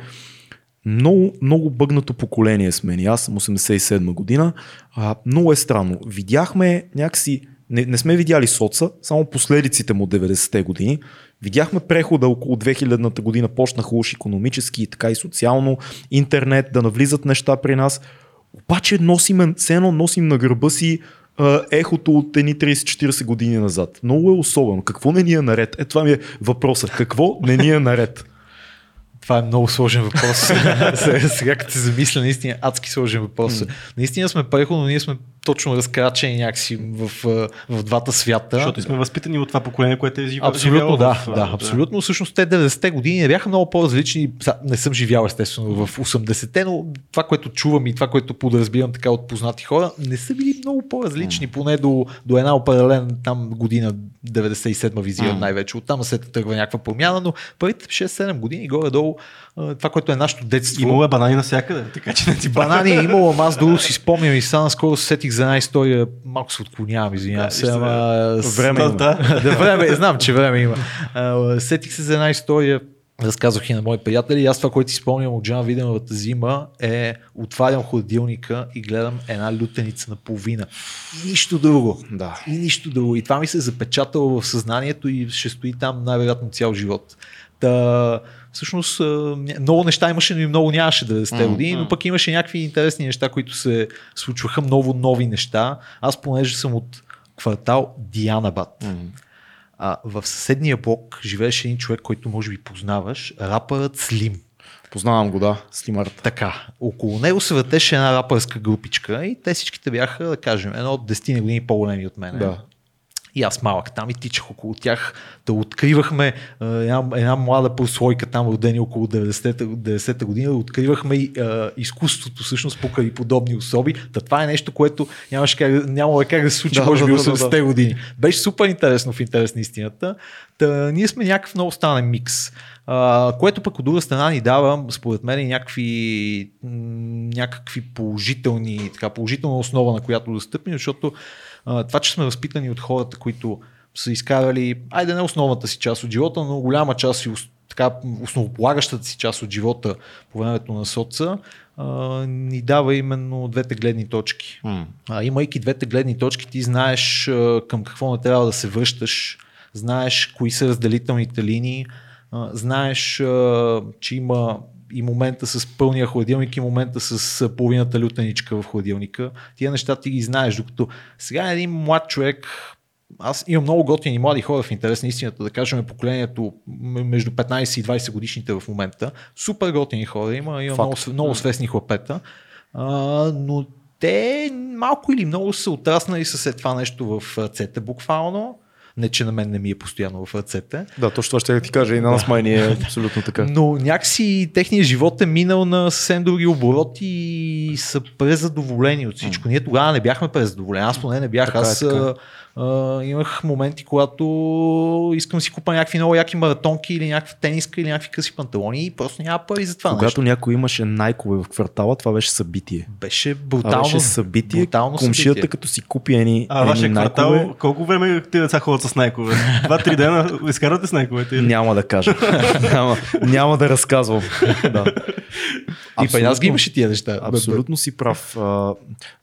много, много бъгнато поколение сме. Аз съм осемдесет и седма година. А, много е странно. Видяхме някакси... Не, не сме видяли соца, само последиците му от деветдесетте години. Видяхме прехода около две хилядната година, почнаха уж икономически, така и социално, интернет, да навлизат неща при нас. Обаче носим, все едно носим на гърба си ехото от едни трийсет-четирийсет години назад. Много е особено. Какво не ни е наред? Е, това ми е въпросът. Какво не ни е наред? Това е много сложен въпрос. Сега, сега като се замисля, наистина адски сложен въпрос. Mm. Наистина сме преходно, ние сме точно разкрачени някакси в, в двата свята. Защото сме възпитани от това поколение, което е живяло. Абсолютно, да, това, да, да. Абсолютно. Всъщност те деветдесетте години не бяха много по-различни. Не съм живял естествено в осемдесетте, но това, което чувам и това, което подразбирам така от познати хора, не са били много по-различни, mm. поне до, до една определена там година, деветдесет и седма визирам mm. най-вече. Оттам се тръгва някаква промяна, но първите шест-седем години горе-долу това, което е нашето детство. Имало е банани навсякъде, така че не ти банани е имало, аз дори си спомням и сега наскоро се сетих за една история, малко се отклонявам, извинявам се, ама... Време има. Да, да, време, знам, че време има. Uh, сетих се за една история, разказвах и на мои приятели, аз това, което си спомням от Джан Виденовата зима е отварям хладилника и гледам една лютеница наполовина. И нищо друго. Да. И нищо друго. И това ми се е запечатало в съзнанието и ще стои там най-вероятно цял живот. Та... Всъщност много неща имаше, но и много нямаше деветдесетте години, но пък имаше някакви интересни неща, които се случваха, много нови неща. Аз понеже съм от квартал Диана Бат. А, в съседния блок живееше един човек, който може би познаваш, рапърът Слим. Познавам го, да, Слимарта. Така, около него се въртеше една рапърска групичка и те всичките бяха, да кажем, едно от десет години по-големи от мен. Да. И аз малък там и тичах около тях, да откривахме е, една, една млада прослойка там, родени около деветдесета година, откривахме и е, изкуството всъщност покрай подобни особи. Та това е нещо, което нямаше как, няма как да се случи, да, може би да, осемдесетте да, години. Беше супер интересно в интерес на истината. Та, ние сме някакъв много странен микс. Uh, което пък от друга страна ни дава, според мен, някакви, някакви положителни, така, положителна основа, на която да стъпим, защото uh, това, че сме възпитани от хората, които са изкарали, айде не основната си част от живота, но голяма част и така, основополагащата си част от живота по времето на соца, uh, ни дава именно двете гледни точки. Mm. Uh, имайки двете гледни точки, ти знаеш uh, към какво не трябва да се връщаш, знаеш кои са разделителните линии, знаеш, че има и момента с пълния хладилник и момента с половината лютеничка в хладилника. Тия неща ти ги знаеш, докато сега един млад човек, аз имам много готини млади хора в интерес на истината, да кажем поколението между петнайсет и двайсет годишните в момента, супер готини хора има, има много, много свестни хлапета, но те малко или много са отраснали със след това нещо в ръцете буквално. Не, че на мен не ми е постоянно в ръцете. Да, точно това ще ти кажа и на нас май не е абсолютно така. Но някакси техният живот е минал на съвсем други обороти и са презадоволени от всичко. Ние тогава не бяхме презадоволени. Аз поне не бях. Така аз е, Uh, имах моменти, когато искам да си купа някакви много яки маратонки или някаква тениска или някакви къси панталони и просто няма пари за това. Когато нещо. Някой имаше най-кове в квартала, това беше събитие. Беше брутално. Беше събитие. Комшията като си купи едни а, едни ваше квартал, най-кове. Колко време ти деца ходят с най-кове? Два-три дена изкарате с най-ковете? Или? Няма да кажа. няма, няма да разказвам. да. И при нас ги имаше тия неща. Абсолютно си прав. Uh,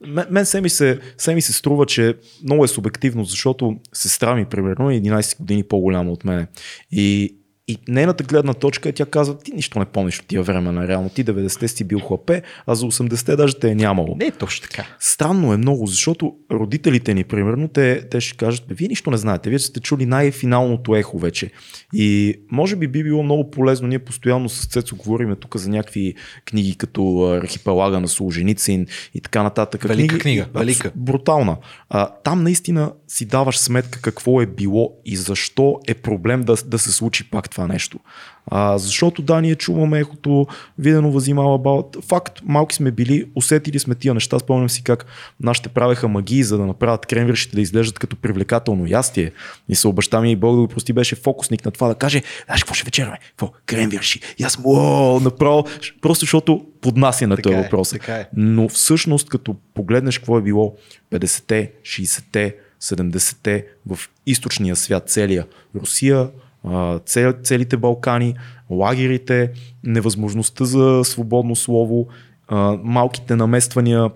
мен мен се, ми се, се ми се струва, че много е субективно, защото сестра ми, примерно, е единайсет години по-голяма от мене. И, и нейната гледна точка е, тя казва, ти нищо не помниш от тия времена, реално. Ти деветдесетте си бил хлапе, а за осемдесетте даже те е нямало. Не е точно така. Странно е много, защото родителите ни, примерно, те, те ще кажат, вие нищо не знаете, вие сте чули най-финалното ехо вече. И може би би било много полезно, ние постоянно с Цецо говорим тук за някакви книги, като Архипелага на Солженицин и така нататък. Велика книги, книга. Велика. Брутална. А, там наистина си даваш сметка какво е било и защо е проблем да, да се случи пак това нещо. А, защото да, ние чуваме ехото, Виденова взимала балата. Факт, малки сме били, усетили сме тия неща, спомням си как нашите правеха магии, за да направят кремвиршите да изглеждат като привлекателно ястие. И се баща ми и Бог да го прости, беше фокусник на това да каже, знаеш какво ще вечераме? Какво? Кремвирши. И аз му направо, просто защото поднася на този въпрос. Е. Но всъщност, като погледнеш какво е било петдесетте, шейсетте, седемдесетте в източния свят, целия Русия, целите Балкани, лагерите, невъзможността за свободно слово, малките намествания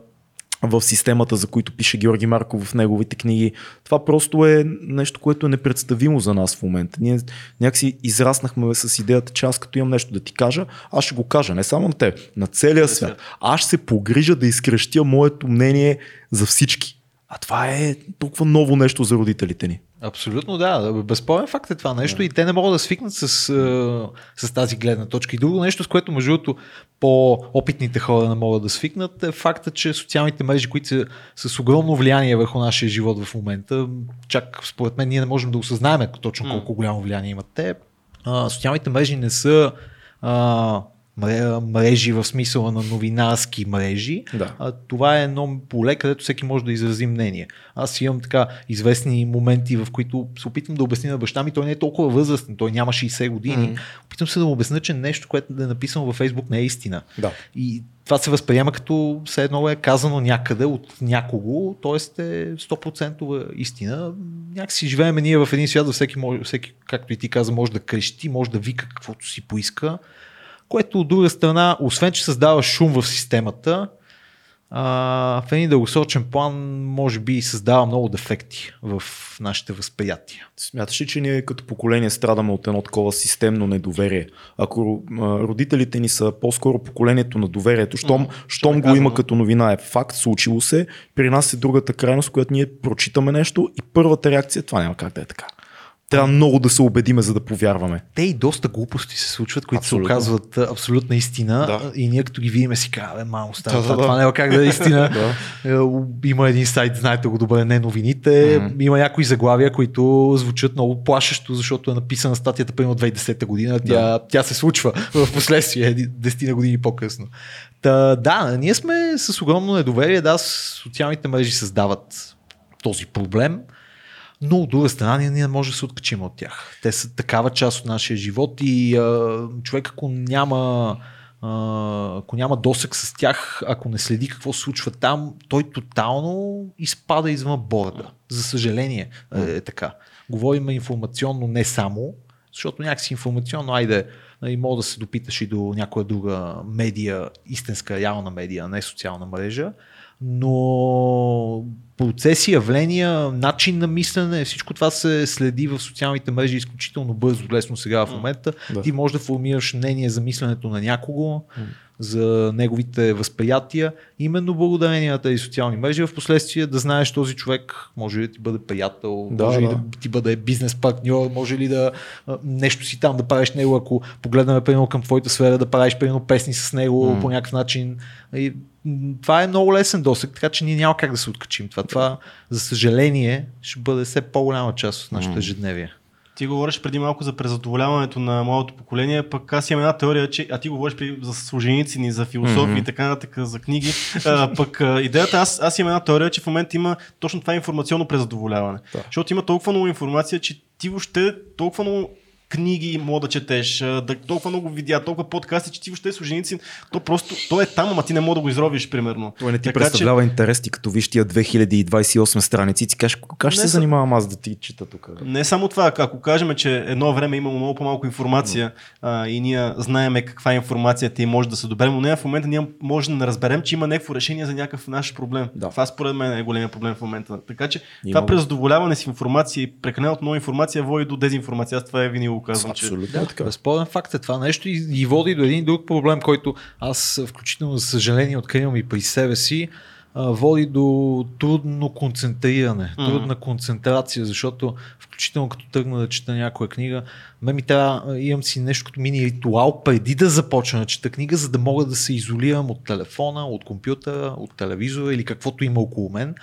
в системата, за които пише Георги Марков в неговите книги. Това просто е нещо, което е непредставимо за нас в момента. Ние някакси израснахме с идеята, че аз като имам нещо да ти кажа, аз ще го кажа, не само на теб, на целия свят. Аз ще се погрижа да изкрещя моето мнение за всички. А това е толкова ново нещо за родителите ни. Абсолютно да, безспорен факт е това нещо yeah. и те не могат да свикнат с, с тази гледна точка. И друго нещо, с което между другото по-опитните хора не могат да свикнат, е факта, че социалните мрежи, които са с огромно влияние върху нашия живот в момента, чак според мен ние не можем да осъзнаем точно колко голямо влияние имат те. А, социалните мрежи не са... А, мрежи в смисъла на новинарски мрежи. Да. А, това е едно поле, където всеки може да изрази мнение. Аз имам така известни моменти, в които се опитвам да обясня на баща ми, той не е толкова възрастен, той няма шейсет години. Mm-hmm. Опитвам се да му обясня, че нещо, което да е написано във Фейсбук, не е истина. Да. И това се възприема като все едно е казано някъде от някого, т.е. е сто процента истина. Някакси живеем ние в един свят, всеки, може, всеки, както и ти каза, може да крещи, може да вика каквото си поиска. Което от друга страна, освен че създава шум в системата, а, в един дългосрочен план може би създава много дефекти в нашите възприятия. Смяташ ли, че ние като поколение страдаме от едно такова системно недоверие? Ако родителите ни са по-скоро поколението на доверието, щом, щом го казано. Има като новина е факт, случило се, при нас е другата крайност, която ние прочитаме нещо и първата реакция, това няма как да е така. Трябва много да се убедиме, за да повярваме. Те и доста глупости се случват, които абсолютно. Се оказват абсолютна истина. Да. И ние като ги видиме си казваме, мамо, става, да, това, да. Това няма как да е истина. да. Има един сайт, знаете го добре, не новините. Mm-hmm. Има някои заглавия, които звучат много плашещо, защото е написана статията примерно две хиляди и десета година. Тя, да. Тя се случва в последствие, десет години по-късно. Та, да, ние сме с огромно недоверие. Да, социалните мрежи създават този проблем. Но от друга страна ние не може да се откачим от тях. Те са такава част от нашия живот и а, човек ако няма, а, ако няма досег с тях, ако не следи какво се случва там, той тотално изпада извън борда. За съжаление е така. Говорим информационно не само, защото някакси информационно, айде, мога да се допиташ и до някоя друга медия, истинска, реална медия, не социална мрежа, но процеси, явления, начин на мислене, всичко това се следи в социалните мрежи изключително бързо, лесно сега в момента. Да. Ти можеш да формираш мнение за мисленето на някого, м-м. за неговите възприятия. Именно благодарение на тези социални мрежи в последствие да знаеш този човек, може ли да ти бъде приятел, да, може ли да. да ти бъде бизнес партньор, може ли да нещо си там да правиш него, ако погледнаме примерно към твоята сфера, да правиш примерно песни с него м-м. по някакъв начин. И това е много лесен досег, така че ние няма как да се откачим. Това, това за съжаление, ще бъде все по-голяма част от нашето ежедневие. Ти говориш преди малко за презадоволяването на младото поколение, пък аз имам една теория, че, а ти говориш за служеници ни, за философи mm-hmm. и така нататък, за книги. А, пък а, идеята, аз, аз имам една теория, че в момента има точно това информационно презадоволяване. Да. Защото има толкова много информация, че ти въобще толкова много книги мога да четеш, да, толкова много видеа, толкова подкасти, че ти въобще служеници, то просто, то е там, ама ти не мога да го изровиш, примерно. Това не ти така, представлява че... интерес, ти като виж тия две хиляди двадесет и осма страници, ти кажеш, как ще се занимавам аз да ти чета тук? Не само това, ако кажем, че едно време имало много по-малко информация а, и ние знаеме каква е информацията и може да се доберем, но не в момента ние може да разберем, че има някакво решение за някакъв наш проблем. Да. Това според мен е големия проблем в момента. Така че имам... това презадоволяване с информация и прекалено много информация води до дезинформация. Аз това е винаги казвам, че... Да, така. Безспорен факт е това нещо и, и води до един друг проблем, който аз включително за съжаление откривам и при себе си, а, води до трудно концентриране, mm-hmm. трудна концентрация, защото включително като тръгна да чета някоя книга, ме ми трябва, имам си нещо като мини ритуал преди да започна да чета книга, за да мога да се изолирам от телефона, от компютъра, от телевизора или каквото има около мен,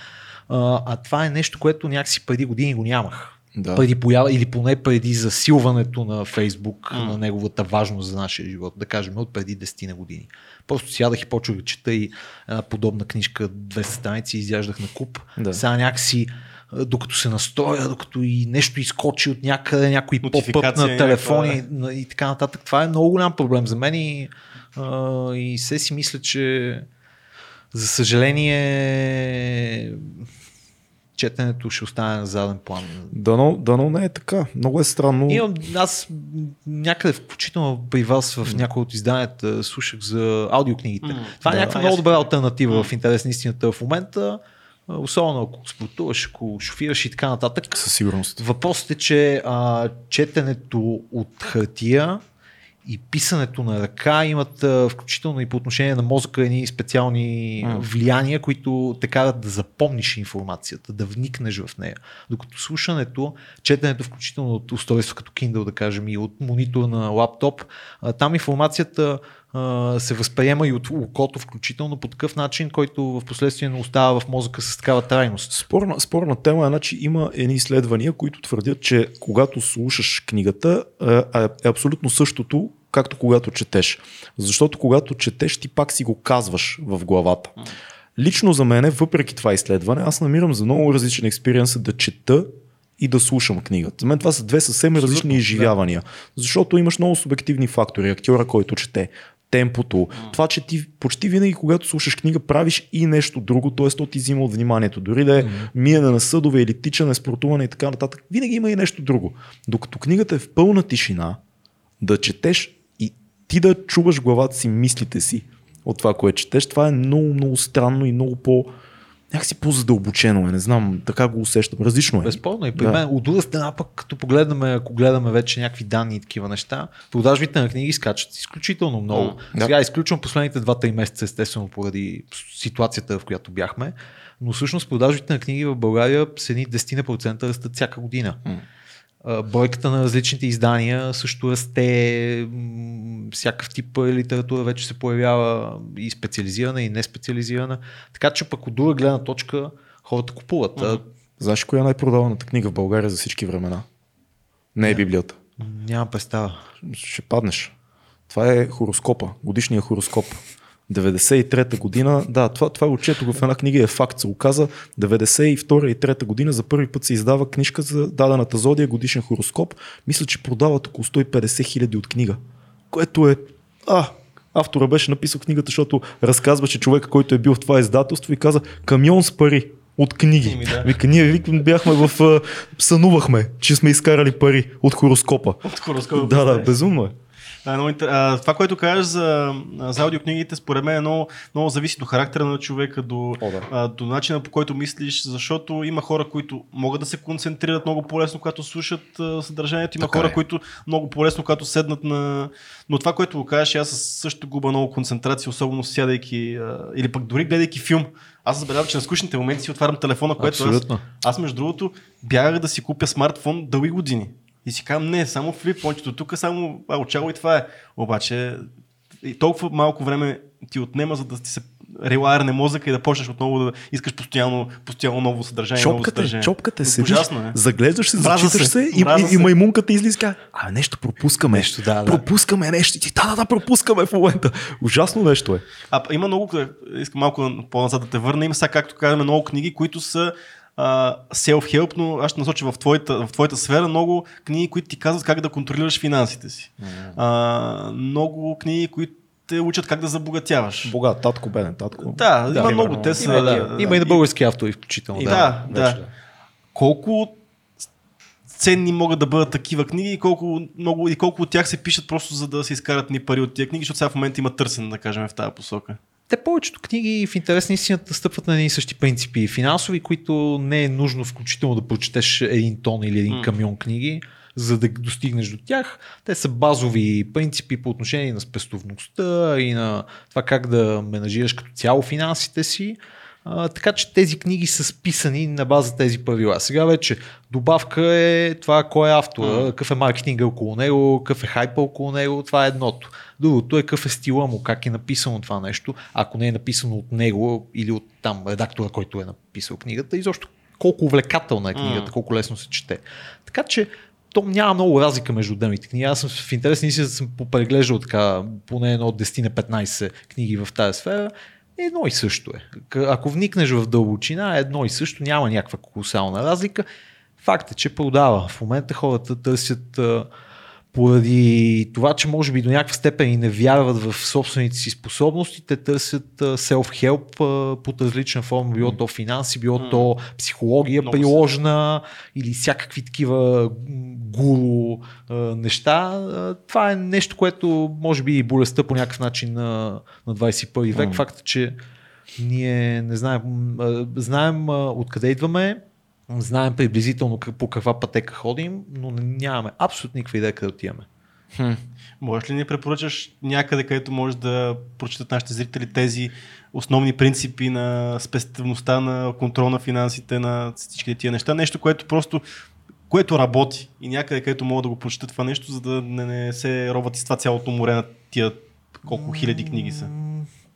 а, а това е нещо, което някакси преди години го нямах. Да. Преди поява, или поне преди засилването на Фейсбук, mm. на неговата важност за нашия живот, да кажем от преди десет на години. Просто сядах и почвах да чета и една подобна книжка, две страници, изяждах на куп. Да. Сега някакси, докато се настроя, докато и нещо изкочи от някъде, някой поп-ъп на телефони някаква... и така нататък. Това е много голям проблем за мен и, а, и се си мисля, че за съжаление... четенето ще остане на заден план. Дано, дано не е така. Много е странно. Имам, аз някъде включително при вас в някои от изданията слушах за аудиокнигите. Mm, Това да, е някаква много добра альтернатива mm. в интерес на истината в момента. Особено ако спортуваш, ако шофираш и така нататък. Със сигурност. Въпросът е, че а, четенето от хартия и писането на ръка имат включително и по отношение на мозъка едни специални mm. влияния, които те карат да запомниш информацията, да вникнеш в нея. Докато слушането, четенето включително от устройство като Kindle, да кажем, и от монитор на лаптоп, там информацията се възприема и от окото включително по такъв начин, който в последствие не остава в мозъка с такава трайност. Спорна, спорна тема е, значи има едни изследвания, които твърдят, че когато слушаш книгата е абсолютно същото, както когато четеш. Защото когато четеш, ти пак си го казваш в главата. Лично за мен, въпреки това изследване, аз намирам за много различен експириенс да чета и да слушам книгата. За мен това са две съвсем различни абсолютно, изживявания. Да. Защото имаш много субективни фактори. Актьора, който чете, темпото, mm. това, че ти почти винаги, когато слушаш книга, правиш и нещо друго, т.е. то ти взима от вниманието. Дори да е mm. миене на съдове или тичане, спортуване и така нататък, винаги има и нещо друго. Докато книгата е в пълна тишина, да четеш и ти да чуваш главата си, мислите си от това, което четеш, това е много, много странно и много по... някакси по-задълбочено е, не знам, така го усещам, различно е. Безспорно и при да. мен, от друга страна пък, като погледнаме, ако гледаме вече някакви данни и такива неща, продажбите на книги скачат изключително много. Да. Сега изключвам последните два-три месеца, естествено, поради ситуацията, в която бяхме, но всъщност продажбите на книги в България с едни десет процента растат всяка година. М. Бройката на различните издания също расте, всякакъв тип литература вече се появява и специализирана, и неспециализирана. Така че пък от друга гледна точка хората купуват. Mm-hmm. Знаеш коя е най-продаваната книга в България за всички времена? Не е Библията. Няма представа. Ще паднеш. Това е хороскопа, годишния хороскоп. деветдесет и трета година, да, това, това отчето в една книга е факт, се оказа. деветдесет и втора и трета година за първи път се издава книжка за дадената зодия, годишен хороскоп. Мисля, че продават около сто и петдесет хиляди от книга, което е... А, автора беше написал книгата, защото разказваше човека, който е бил в това издателство и каза камион с пари от книги. Да. Вика, ние вика, бяхме в... сънувахме, че сме изкарали пари от хороскопа. От хороскопа. Да, да, безумно е. Това, което кажеш за, за аудиокнигите, според мен е много, много зависи до характера на човека, до, О, да. до начина, по който мислиш, защото има хора, които могат да се концентрират много по-лесно, когато слушат съдържанието, има така хора, е. които много по-лесно, когато седнат на... Но това, което го кажеш, аз също губа много концентрация, особено сядайки или пък дори гледайки филм. Аз забелязам, че на скучните моменти си отварям телефона, което аз, аз между другото бягах да си купя смартфон дълги години. И си казвам, не, само флипончето, тук само очало и това е. Обаче, толкова малко време ти отнема, за да ти се релайерне мозъка и да почнеш отново да искаш постоянно, постоянно ново съдържание. Чопката, ново чопката е, седиш, е. Заглеждаш се, браза зачиташ се, се, и, и, се и маймунката излиза. А, нещо пропускаме. Нещо, да, да. Пропускаме нещо. Да, да, да, пропускаме в момента. Ужасно нещо е. А, има много, искам малко по-назад да те върна, има сега, както казваме, много книги, които са Uh, self-help, но аз ще насоча в твоята, в твоята сфера много книги, които ти казват как да контролираш финансите си. Mm-hmm. Uh, много книги, които те учат как да забогатяваш. Богат, татко, беден, татко. Да, да, има много. Те са, има, да, има и на български автори включително. И, да, да, да. Колко ценни могат да бъдат такива книги и колко, много, и колко от тях се пишат просто за да се изкарат ни пари от тия книги, защото сега в момента има търсене, да кажем, в тази посока. Те повечето книги в интерес на истината стъпват на едни същи принципи финансови, които не е нужно включително да прочетеш един тон или един камион книги, за да достигнеш до тях. Те са базови принципи по отношение на спестовността и на това как да менажираш като цяло финансите си. А, така че тези книги са списани на база тези правила. Сега вече добавка е това кой е автора, какъв е маркетинга около него, какъв е хайпа около него, това е едното. Другото е какъв е стила му, как е написано това нещо, ако не е написано от него или от там редактора, който е написал книгата, и защо колко увлекателна е книгата, колко лесно се чете. Така че то няма много разлика между отделните книги. Аз съм в интерес на истината съм попреглеждал така поне едно от десет на петнайсет книги в тази сфера. Едно и също е. Ако вникнеш в дълбочина, едно и също, няма някаква колосална разлика. Факт е, че продава. В момента хората търсят поради това, че може би до някаква степен и не вярват в собствените си способности, те търсят self-help под различна форма, било то финанси, било то психология приложна или всякакви такива гуру неща. Това е нещо, което може би и болестта по някакъв начин на, на двайсет и първи век. Факт е, че ние не знаем, знаем откъде идваме, знаем приблизително по каква пътека ходим, но нямаме абсолютно никаква идея къде отиваме. Хм. Можеш ли ни препоръчаш някъде, където може да прочитат нашите зрители тези основни принципи на спестовността, на контрол на финансите, на всички тия неща? Нещо, което просто което работи и някъде, където могат да го прочитат това нещо, за да не, не се робват из това цялото море на тия колко хиляди книги са.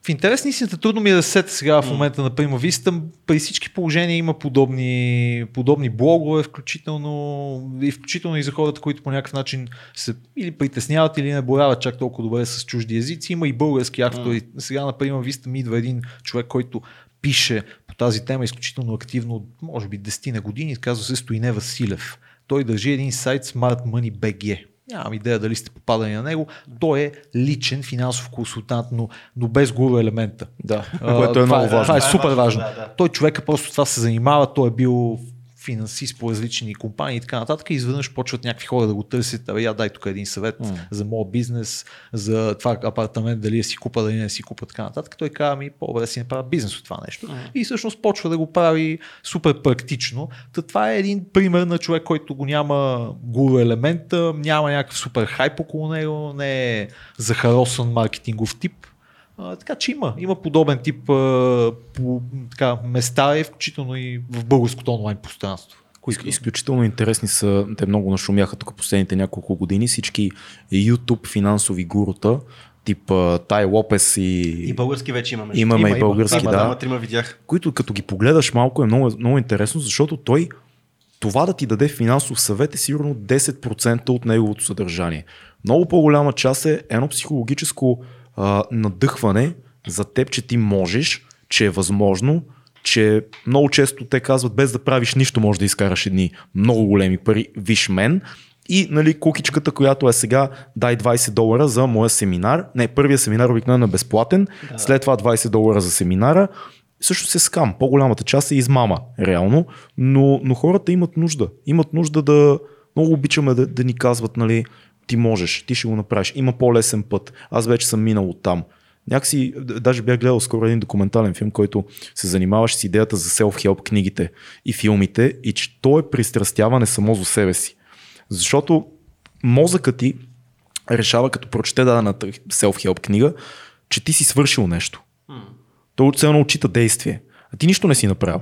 В интерес на истината трудно ми е да сета сега в момента на Прима Виста. При всички положения има подобни, подобни блогове, включително и, включително и за хората, които по някакъв начин се или притесняват, или не борават чак толкова добре с чужди езици. Има и български автори. Сега на Прима Виста ми идва един човек, който пише по тази тема изключително активно от може би десет години. Казва се Стоине Василев. Той държи един сайт Smart Money би джи. Нямам идея дали сте попадали на него. Той е личен финансов консултант, но, но без гуру елемента. Да, а, което е това, много важно. Това е супер важно. Да, да. Той човека просто това се занимава, той е бил финансист по различни компании и така нататък. И изведнъж почват някакви хора да го търсят. Абе, я дай тук един съвет mm. за моят бизнес, за това апартамент, дали я си купа, дали не си купа, така нататък. Той казва ми, по-добре си направя бизнес от това нещо. Mm. И всъщност почва да го прави супер практично. Та това е един пример на човек, който го няма гуру елемента, няма някакъв супер хайп около него, не е захаросан маркетингов тип. А, така че има. Има подобен тип а, по, така, места, включително и в българското онлайн пространство. Които... Изключително интересни са, те много нашумяха тук последните няколко години, всички YouTube финансови гурута, тип Тай Лопес и... И български вече имаме. Имаме има, и български, има. Да. Дама, трима видях. Които като ги погледаш малко е много, много интересно, защото той това да ти даде финансов съвет е сигурно десет процента от неговото съдържание. Много по-голяма част е едно психологическо надъхване за теб, че ти можеш, че е възможно, че много често те казват, без да правиш нищо можеш да изкараш едни много големи пари, виж мен, и нали, кукичката, която е сега, дай двайсет долара за моя семинар, не, първия семинар обикновено е безплатен, да. След това двайсет долара за семинара, също се скам, по-голямата част е измама, реално, но, но хората имат нужда, имат нужда да, много обичаме да, да ни казват, нали, ти можеш, ти ще го направиш, има по-лесен път, аз вече съм минал оттам. Някакси, даже бях гледал скоро един документален филм, който се занимаваше с идеята за self-help книгите и филмите и че то е пристрастяване само за себе си. Защото мозъкът ти решава, като прочете дадената self-help книга, че ти си свършил нещо. Той цяло отчита действие, а ти нищо не си направил.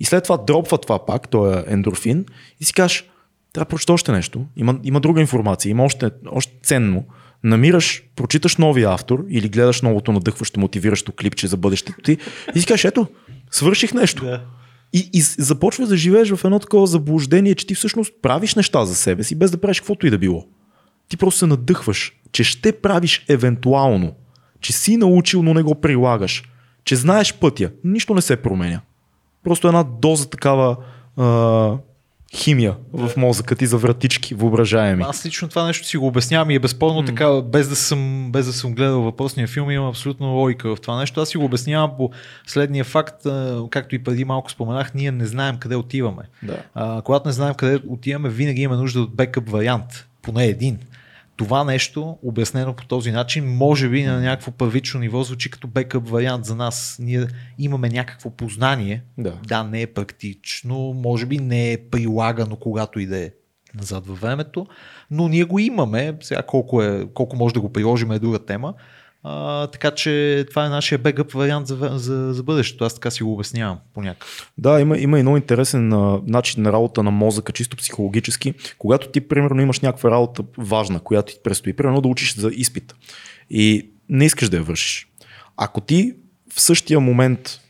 И след това дропва това пак, той е ендорфин и си кажеш, трябва да прочета още нещо, има, има друга информация, има още, още ценно, намираш, прочиташ новия автор или гледаш новото надъхващо, мотивиращо клипче за бъдещето ти и си кажеш, ето, свърших нещо. Да. И, и започваш да живееш в едно такова заблуждение, че ти всъщност правиш неща за себе си, без да правиш каквото и да било. Ти просто се надъхваш, че ще правиш евентуално, че си научил, но не го прилагаш, че знаеш пътя, нищо не се променя. Просто една доза такава а, химия в мозъка ти за вратички, въображаеми. Аз лично това нещо си го обяснявам и е безспорно mm. така, без да съм, без да съм гледал въпросния филм, имам абсолютно логика в това нещо. Аз си го обяснявам по следния факт, както и преди малко споменах, ние не знаем къде отиваме. Да. А, когато не знаем къде отиваме, винаги имаме нужда от бекъп вариант, поне един. Това нещо, обяснено по този начин, може би на някакво първично ниво звучи като бекъп вариант за нас. Ние имаме някакво познание, да, да не е практично, може би не е прилагано когато и да е назад във времето, но ние го имаме, сега колко, е, колко може да го приложим е друга тема, а, така че това е нашия бекъп вариант за, за, за бъдещето, аз така си го обяснявам понякакъв. Да, има, има и много интересен а, начин на работа на мозъка, чисто психологически, когато ти примерно имаш някаква работа важна, която ти предстои, примерно да учиш за изпит и не искаш да я вършиш. Ако ти в същия момент,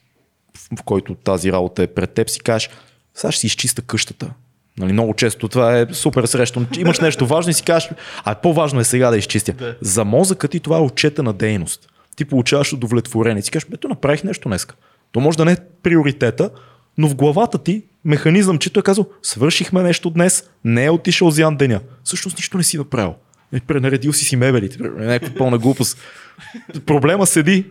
в който тази работа е пред теб, си кажеш, сега ще си изчиста къщата. Нали, много често това е супер срещано. Имаш нещо важно и си кажеш, а по-важно е сега да изчистя. Да. За мозъка ти това е отчетена дейност. Ти получаваш удовлетворение. Си кажеш, ето направих нещо днеска. То може да не е приоритета, но в главата ти механизъм, чето е казал, свършихме нещо днес, не е отишъл зян деня. Всъщност нищо не си направил. Е, пренаредил си си мебелите. Някаква пълна глупост. Проблема седи,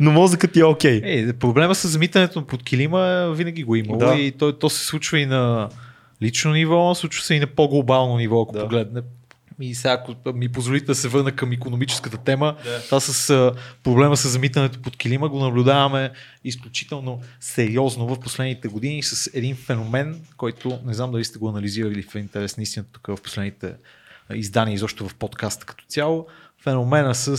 но мозъкът ти е окей. Okay. Е, проблема с замитането под килима винаги го имало, да, и то, то се случва и на лично ниво, случва се и на по-глобално ниво, ако да погледне. И сега, ако ми позволите да се върна към икономическата тема, yeah, това с проблема с замитането под килима го наблюдаваме изключително сериозно в последните години с един феномен, който не знам дали сте го анализирали в интерес на истината тук в последните издания, изобщо в подкаста като цяло. Феномена с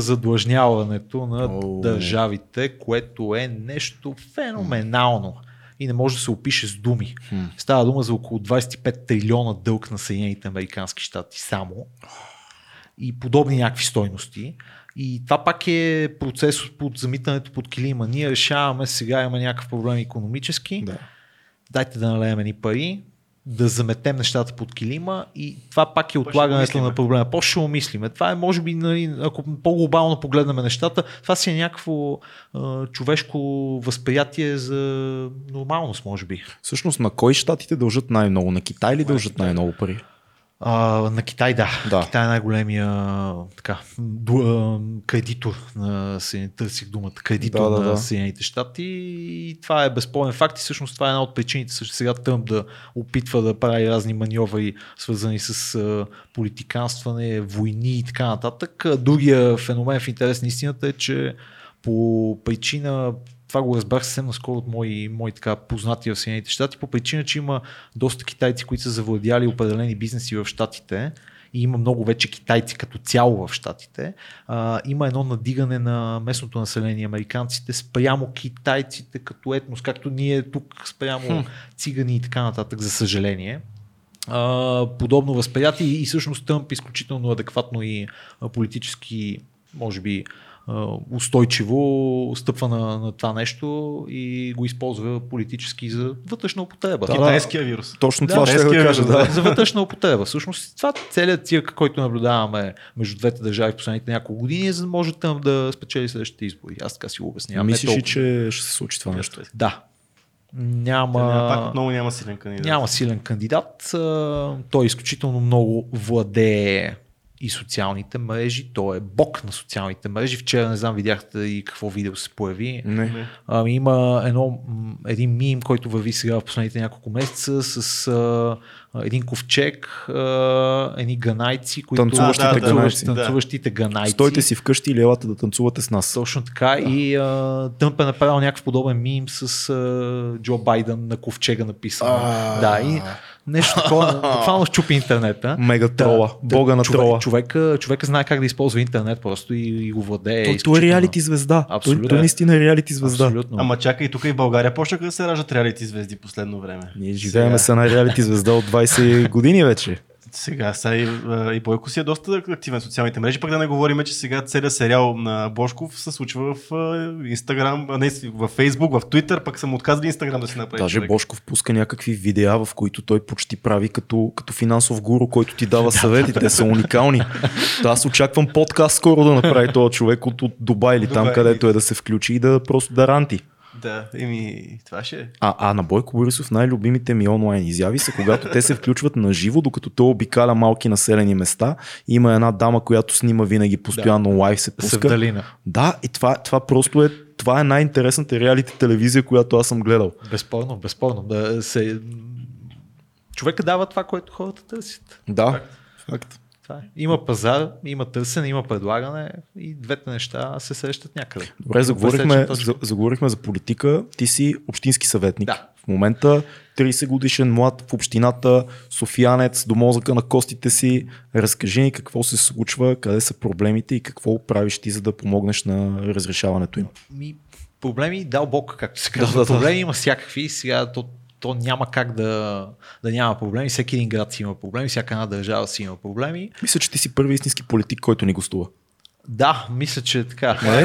задлъжняването на oh. държавите, което е нещо феноменално и не може да се опише с думи. Hmm. Става дума за около двадесет и пет трилиона дълг на Съединените американски щати само и подобни някакви стойности. И това пак е процес от замитането под килима. Ние решаваме, сега има някакъв проблем икономически, да, дайте да налеем ни пари, да заметем нещата под килима и това пак е отлагането на проблема. По-ще умислиме. Това е, може би, нали, ако по-глобално погледнем нещата, това си е някакво е, човешко възприятие за нормалност, може би. Всъщност, на кой щатите дължат най-много? На Китай ли дължат най-много пари? А, на Китай, да. да. Китай е най-големия така, ду, кредитор на Съединените, търсих думата, кредитор да, да, на да. Съединените щати и това е безспорен факт и всъщност това е една от причините сега Тръмп да опитва да прави разни маньоври, свързани с политиканстване, войни и така нататък. Другия феномен в интерес на истината е, че по причина, това го разбрах съвсем наскоро от мои, мои така, познати в Съединените щати, по причина, че има доста китайци, които са завладяли определени бизнеси в щатите и има много вече китайци като цяло в щатите. А, има едно надигане на местното население, американците, спрямо китайците като етнос, както ние тук спрямо хм. цигани и така нататък, за съжаление. А, подобно възприятие и всъщност Тръмп изключително адекватно и политически, може би, устойчиво стъпва на, на това нещо и го използва политически за вътрешна употреба. Да, китайския вирус. Точно да, това ще да кажа. Да. За вътрешна употреба. Всъщност това целият цирк, който наблюдаваме между двете държави в последните няколко години, за да може там да спечели следващите избори. Аз така си го обяснявам. Мислиш ли, че ще се случи това нещо? Да. Няма, няма, пак отново няма силен кандидат. Няма силен кандидат. Той изключително много владее и социалните мрежи, той е бог на социалните мрежи. Вчера не знам, видяхте и какво видео се появи. Не. А, има едно, един мим, който върви сега в последните няколко месеца с а, един ковчег, а, едни ганайци, които танцуващите, да, да, ганайци. танцуващите ганайци. Стойте си вкъщи или елате да танцувате с нас. Точно така, да. И а, Тръмп е направил някакъв подобен мим с а, Джо Байден на ковчега написано. А... Да, и нещо такова, буквално щупи интернета. Мега трола, да, бога на човек, трола. Човека, човека знае как да използва интернет просто и, и го владее. Той, той е реалити звезда. Абсолютно. Той наистина е реалити звезда. Абсолютно. Ама чакай, тук и в България почнаха да се раждат реалити звезди последно време. Ние живеем с една реалити звезда от двадесет години вече. Сега, сега и, и Бойко си е доста активен в социалните мрежи, пък да не говорим, че сега целият сериал на Божков се случва в Инстаграм, не, в Фейсбук, в Твитър, пък съм отказали Инстаграм да си направи. Даже човек. Божков пуска някакви видеа, в които той почти прави като, като финансов гуру, който ти дава съвети, те са уникални. Та, аз очаквам подкаст скоро да направи този човек от, от Дубай или Дубай, там, където е да се включи и да просто да ранти. Да, еми, това ще е. А, а на Бойко Борисов най-любимите ми онлайн изяви са, когато те се включват на живо, докато той обикаля малки населени места. Има една дама, която снима винаги постоянно да. Лайв се пуска. Съвдалина. Да, и това, това просто е това е най-интересната реалити телевизия, която аз съм гледал. Безспорно, безспорно. Да се... Човека дава това, което хората търсят. Да, факт. факт. Има пазар, има търсене, има предлагане и двете неща се срещат някъде. Добре, заговорихме, за, заговорихме за политика. Ти си общински съветник. Да. В момента трийсет годишен млад в общината, софиянец до мозъка на костите си. Разкажи ни какво се случва, къде са проблемите и какво правиш ти, за да помогнеш на разрешаването им. Ми, проблеми дал Бог, както се казва. Да, да, проблеми да. Има всякакви. Сега то То няма как да, да няма проблеми. Всеки един град си има проблеми, всяка една държава си има проблеми. Мисля, че ти си първи истински политик, който ни гостува. Да, мисля, че е така. Не,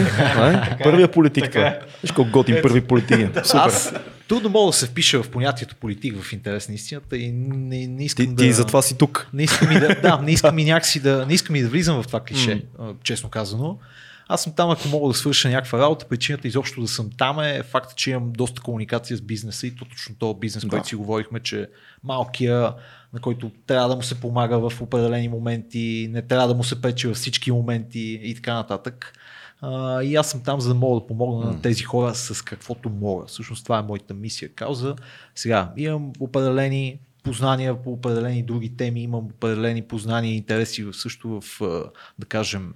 не? Първия политик. Така. Виж колко готин първи политик. Аз трудно мога да се впиша в понятието политик в интерес на истината и не, не искам ти, да... Ти затова си тук. Не искам и да, да, не искам и някакси да, не искам и да влизам в това клише, mm. честно казано. Аз съм там, ако мога да свърша някаква работа, причината изобщо да съм там е факта, че имам доста комуникация с бизнеса и то точно този бизнес, да. Който си говорихме, че малкия, на който трябва да му се помага в определени моменти, не трябва да му се пречи във всички моменти и така нататък. А, и аз съм там, за да мога да помогна mm. на тези хора с каквото мога. Всъщност това е моята мисия, кауза. Сега имам определени познания по определени други теми, имам определени познания и интереси също в, да кажем,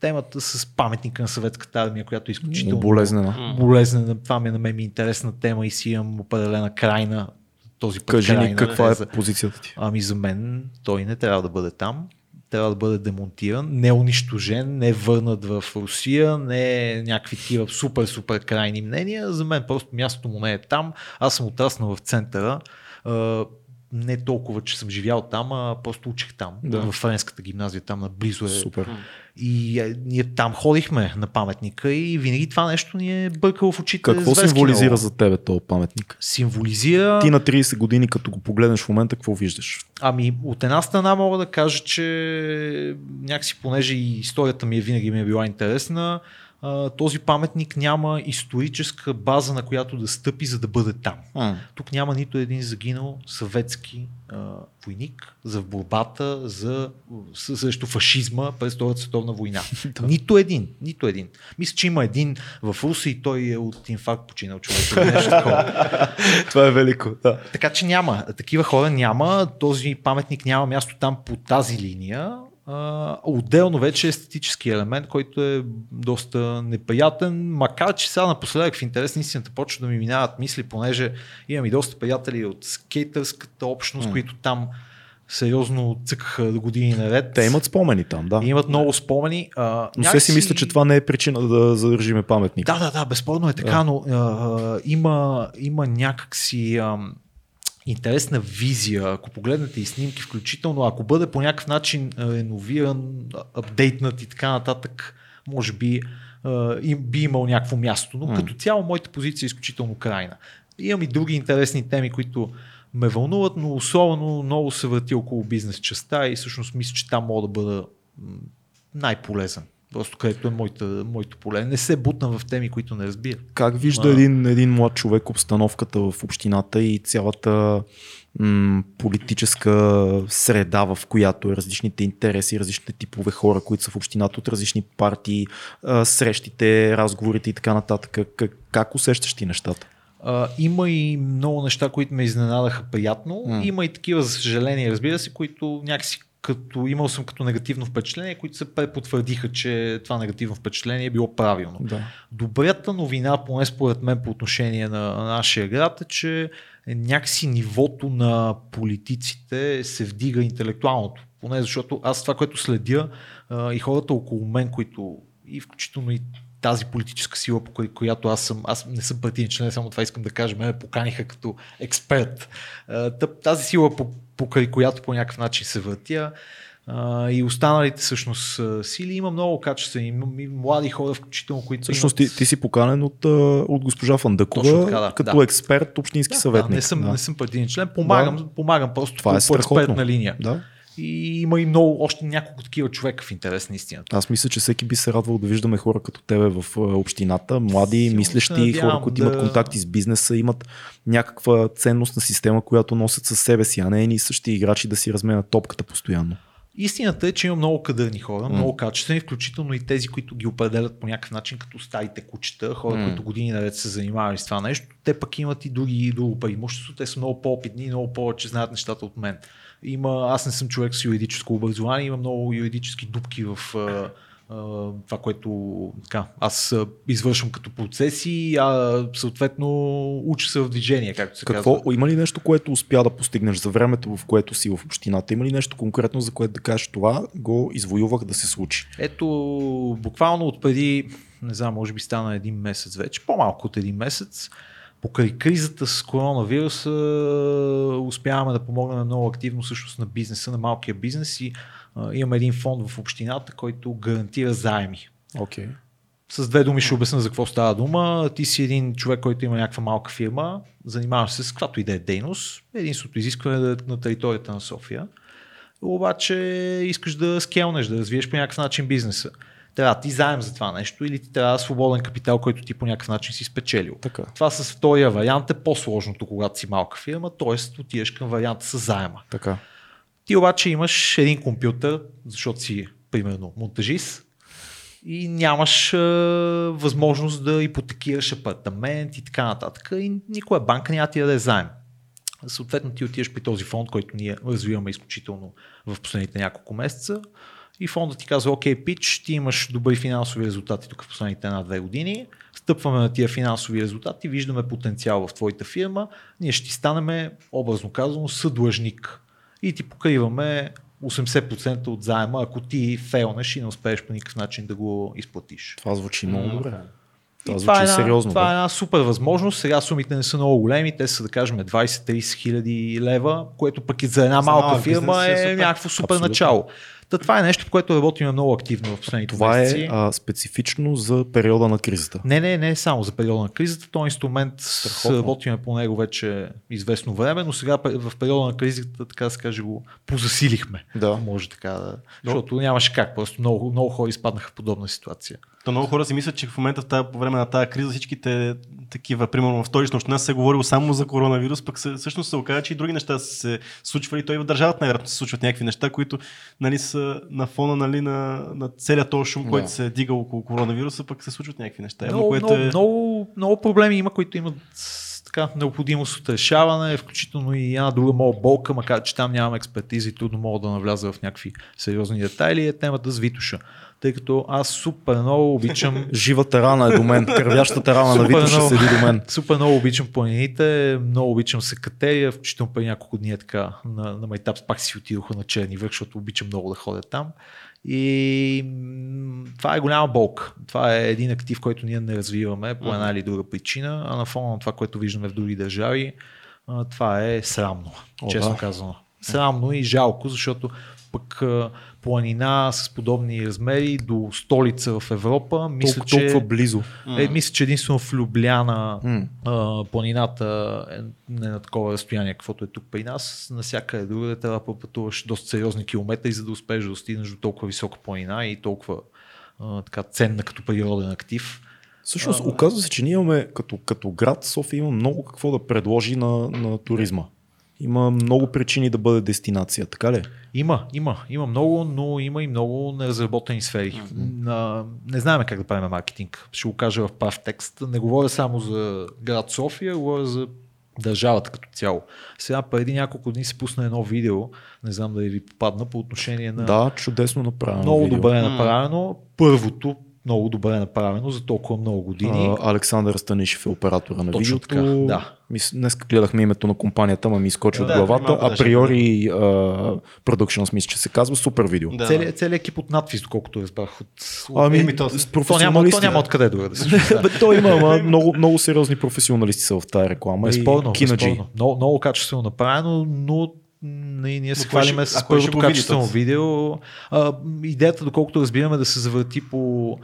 темата с паметника на Съветската армия, която е изключително болезнена. болезнена. Това ми на мен ми е интересна тема и си имам определена крайна. Този път Кажи крайна, ни каква е за... позицията ти? Ами за мен той не трябва да бъде там. Трябва да бъде демонтиран, не унищожен, не върнат в Русия, не някакви тива супер-супер крайни мнения. За мен просто мястото му не е там. Аз съм отраснал в центъра. Не толкова, че съм живял там, а просто учих там. Да. В Френската гимназия, там наблизо е. Супер. И ние там ходихме на паметника и винаги това нещо ни е бъркало в очите. Какво символизира много. За тебе този паметник? Символизира... Ти на трийсет години, като го погледнеш в момента, какво виждаш? Ами, от една страна мога да кажа, че някакси, понеже и историята ми е винаги ми е била интересна, този паметник няма историческа база, на която да стъпи, за да бъде там. Mm. Тук няма нито един загинал съветски а, войник за борбата за, срещу фашизма през Втората световна война. нито един, нито един. Мисля, че има един в Руси и той е от инфаркт починал човек. Нещо такова. Това е велико. Да. Така че няма. Такива хора няма. Този паметник няма място там по тази линия. Uh, отделно вече естетически елемент, който е доста неприятен, макар че сега напоследък в интерес на истината почва да ми минават мисли, понеже имам и доста приятели от скейтърската общност, mm. които там сериозно цъкаха години наред. Те имат спомени там, да. И имат много спомени. А, но все си мисля, че това не е причина да задържиме паметник. Да, да, да, безспорно е така, yeah. но uh, има, има някакси... Uh, интересна визия, ако погледнете и снимки, включително, ако бъде по някакъв начин реновиран, апдейтнат и така нататък, може би е, би имал някакво място. Но mm. като цяло моята позиция е изключително крайна. Имам и други интересни теми, които ме вълнуват, но особено много се върти около бизнес частта и всъщност мисля, че там мога да бъда най-полезен. Просто където е моята, моето поле. Не се бутна в теми, които не разбира. Как вижда а... един, един млад човек обстановката в общината и цялата м- политическа среда, в която различните интереси, различните типове хора, които са в общината от различни партии, а, срещите, разговорите и така нататък. Как, как усещаш ти нещата? А, има и много неща, които ме изненадаха приятно. М. Има и такива, за съжаление, разбира се, които някакси като имал съм като негативно впечатление, които се препотвърдиха, че това негативно впечатление е било правилно. Да. Добрата новина, поне според мен по отношение на нашия град, е, че някакси нивото на политиците се вдига интелектуалното. Поне защото аз това, което следя и хората около мен, които и включително и тази политическа сила, по която аз съм, аз не съм партиен член, само това искам да кажа, ме поканиха като експерт. Тази сила, покрай която по някакъв начин се въртя, и останалите всъщност сили, има много качествени, млади хора включително, които са. Всъщност имат... ти, ти си поканен от, от госпожа Фандъкова, така, да, като да. експерт, общински да, съветник. Да, не съм, да. съм партиен член, помагам, да. помагам просто това по, е по експертна линия. Да. И има и много, още няколко такива човека в интерес на истината. Аз мисля, че всеки би се радвал да виждаме хора като тебе в общината, млади, Силно мислещи, хора, които да... имат контакти с бизнеса, имат някаква ценностна система, която носят със себе си, а не едни същи играчи да си разменят топката постоянно. Истината е, че има много кадърни хора, mm. много качествени, включително и тези, които ги определят по някакъв начин като старите кучета, хора, mm. които години наред са занимавали с това нещо. Те пък имат и други друго преимущество. Те са много по-опитни, много повече знаят нещата от мен. Има, аз не съм човек с юридическо образование, има много юридически дупки в а, а, това, което така, аз извършвам като процеси, а съответно уча се в движение, както се Какво? казва. Има ли нещо, което успя да постигнеш за времето, в което си в общината? Има ли нещо конкретно, за което да кажеш, това го извоювах да се случи? Ето, буквално отпреди, не знам, може би стана един месец вече, по-малко от един месец, покрай кризата с коронавируса успяваме да помогнем много активно всъщност на бизнеса, на малкия бизнес, и а, имаме един фонд в общината, който гарантира заеми. Okay. С две думи ще обясня за какво става дума. Ти си един човек, който има някаква малка фирма, занимаваш се с каквато и да е дейност, единственото изискване да е на територията на София, обаче искаш да скелнеш, да развиеш по някакъв начин бизнеса. Трябва ти заем за това нещо или ти трябва свободен капитал, който ти по някакъв начин си спечелил. Така. Това с втория вариант е по-сложното, когато си малка фирма, т.е. отиваш към варианта с заема. Така. Ти обаче имаш един компютър, защото си примерно монтажист, и нямаш е, възможност да ипотекираш апартамент и така нататък. И никоя банка няма ти да е заем. Съответно ти отиваш при този фонд, който ние развиваме изключително в последните няколко месеца. И фондът ти казва, окей, Пич, ти имаш добри финансови резултати тук в последните една-две години, стъпваме на тия финансови резултати, виждаме потенциал в твоята фирма, ние ще ти станем, образно казано, съдлъжник и ти покриваме осемдесет процента от заема, ако ти фейлнеш и не успееш по никакъв начин да го изплатиш. Това звучи много добре. Това, звучи това, е, сериозно, това да. е една супер възможност. Сега сумите не са много големи, те са да кажем двайсет до трийсет хиляди лева, което пък и за една малка Знава, фирма е, е супер. някакво супер Абсолютно. начало. Та това е нещо, по което работим много активно в последните това месеци. Това е а, специфично за периода на кризата. Не, не, не само за периода на кризата. Този инструмент Страхотно. работим по него вече известно време, но сега в периода на кризата, така да се каже, го позасилихме. Да. Може така да. Защото нямаше как, просто много, много хора изпаднаха в подобна ситуация. То много хора си мислят, че в момента в тази, по време на тази криза всичките такива, примерно в Столична община се е говорило само за коронавирус, пък се, всъщност се оказа, че и други неща са се случвали, той в държавата най-вероятно се случват някакви неща, които нали, са на фона нали, на, на целият този шум, yeah. който се е дигал около коронавируса, пък се случват някакви неща. Много, което много, е... много, много проблеми има, които имат така необходимост от решаване, включително и една друга моя болка, макар че там нямам експертиза и трудно мога да навляза в някакви сериозни детайли, е темата с Витоша. Тъй като аз супер много обичам... Живата рана е до мен, кървящата рана на Витоша седи до мен. Супер много обичам планините, много обичам Сакатерия, включително преди няколко дни така на, на Майтапс пак си отидоха на Черни връх, защото обичам много да ходя там. И това е голяма болка. Това е един актив, който ние не развиваме по една или друга причина, а на фона на това, което виждаме в други държави, това е срамно, О, честно да. казано. Срамно и жалко, защото пък планина с подобни размери до столица в Европа. Мисля, толкова, че, толкова близо. Е, мисля, че единствено в Любляна mm. а, планината е не на такова разстояние, каквото е тук при нас. На всяка друга трябва да пътуваш доста сериозни километри, за да успееш да достигнеш до толкова висока планина и толкова а, така ценна като природен актив. Всъщност, оказва се, че ние имаме като, като град София има много какво да предложи на, на туризма. Има много причини да бъде дестинация, така ли? Има, има. Има много, но има и много неразработени сфери. Mm-hmm. Не знаем как да правим маркетинг. Ще го кажа в прав текст. Не говоря само за град София, говоря за държавата като цяло. Сега преди няколко дни се пусна едно видео, не знам дали ви попадна, по отношение на... Да, чудесно направено. Много добре видео. направено. Първото много добре направено за толкова много години. А, Александър Станишев е оператора на точно видеото. Така, да. Днес гледахме името на компанията, ма ми изкочи от да, главата. Априори Productions, мисля, че се казва. Супер видео. Да. Целият цели екип от NatVis, доколкото разбрах. От... Ами, то, то, няма, то няма откъде да да се да. Той има много, много сериозни професионалисти са в тази реклама. Безспорно, безспорно. Много, много качествено направено, но ние, ние се хвалиме с първото качествено видео. А, идеята, доколкото разбираме, да се завърти по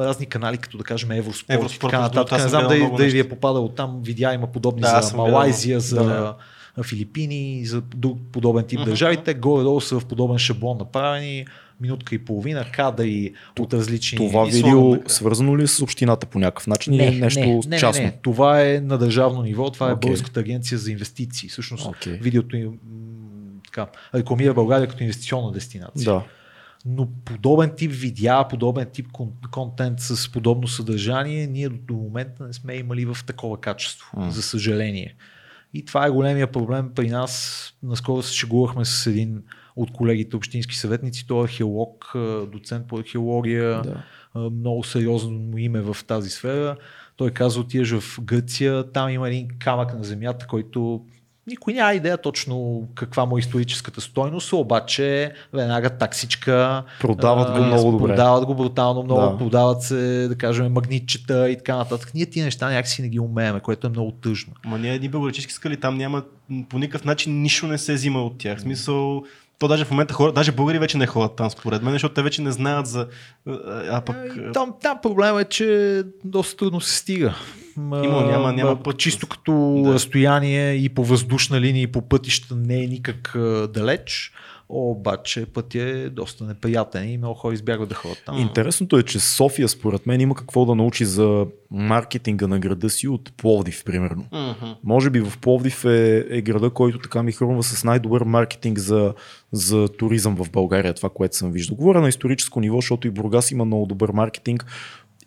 разни канали, като да кажем Евроспорт, Евроспорт и нататък. Не знам дали да ви е попадало там, видя има подобни да, за Малайзия, за да, да. Филипини, за друг подобен тип uh-huh. държавите. Горе-долу са в подобен шаблон направени. Минутка и половина, када и от различни... Това видео свързано ли с общината по някакъв начин или не, нещо не, не, частно? Не, не, това е на държавно ниво, това okay. е Българската агенция за инвестиции. Всъщност okay. видеото им, така, рекламира България като инвестиционна дестинация. Да. Но подобен тип видеа, подобен тип контент с подобно съдържание, ние до момента не сме имали в такова качество, mm. за съжаление. И това е големия проблем при нас. Наскоро се шегувахме с един от колегите общински съветници, той е археолог, доцент по археология, да. Много сериозно име в тази сфера. Той казва, отиваш в Гърция, там има един камък на земята, който никой няма идея точно каква му е историческата стойност, обаче веднага таксичка, продават го а, много добре. Продават го брутално много, да. Продават се, да кажем, магнитчета и така нататък. Ние тия неща някакси не ги умеем, което е много тъжно. Ма ние едни българчески скали, там няма по никакъв начин нищо не се взима от тях. В смисъл, то даже в момента хора, даже българи вече не ходят там според мен, защото те вече не знаят за... А пък... Там, там проблема е, че доста трудно се стига. Има, няма, няма път. Чисто като да. Разстояние и по въздушна линия и по пътища не е никак далеч, обаче пътя е доста неприятен и много хора избягват да ходят там. Интересното е, че София според мен има какво да научи за маркетинга на града си от Пловдив, примерно. Mm-hmm. Може би в Пловдив е, е града, който така ми хрумва с най-добър маркетинг за, за туризъм в България, това, което съм виждал. Говоря на историческо ниво, защото и Бургас има много добър маркетинг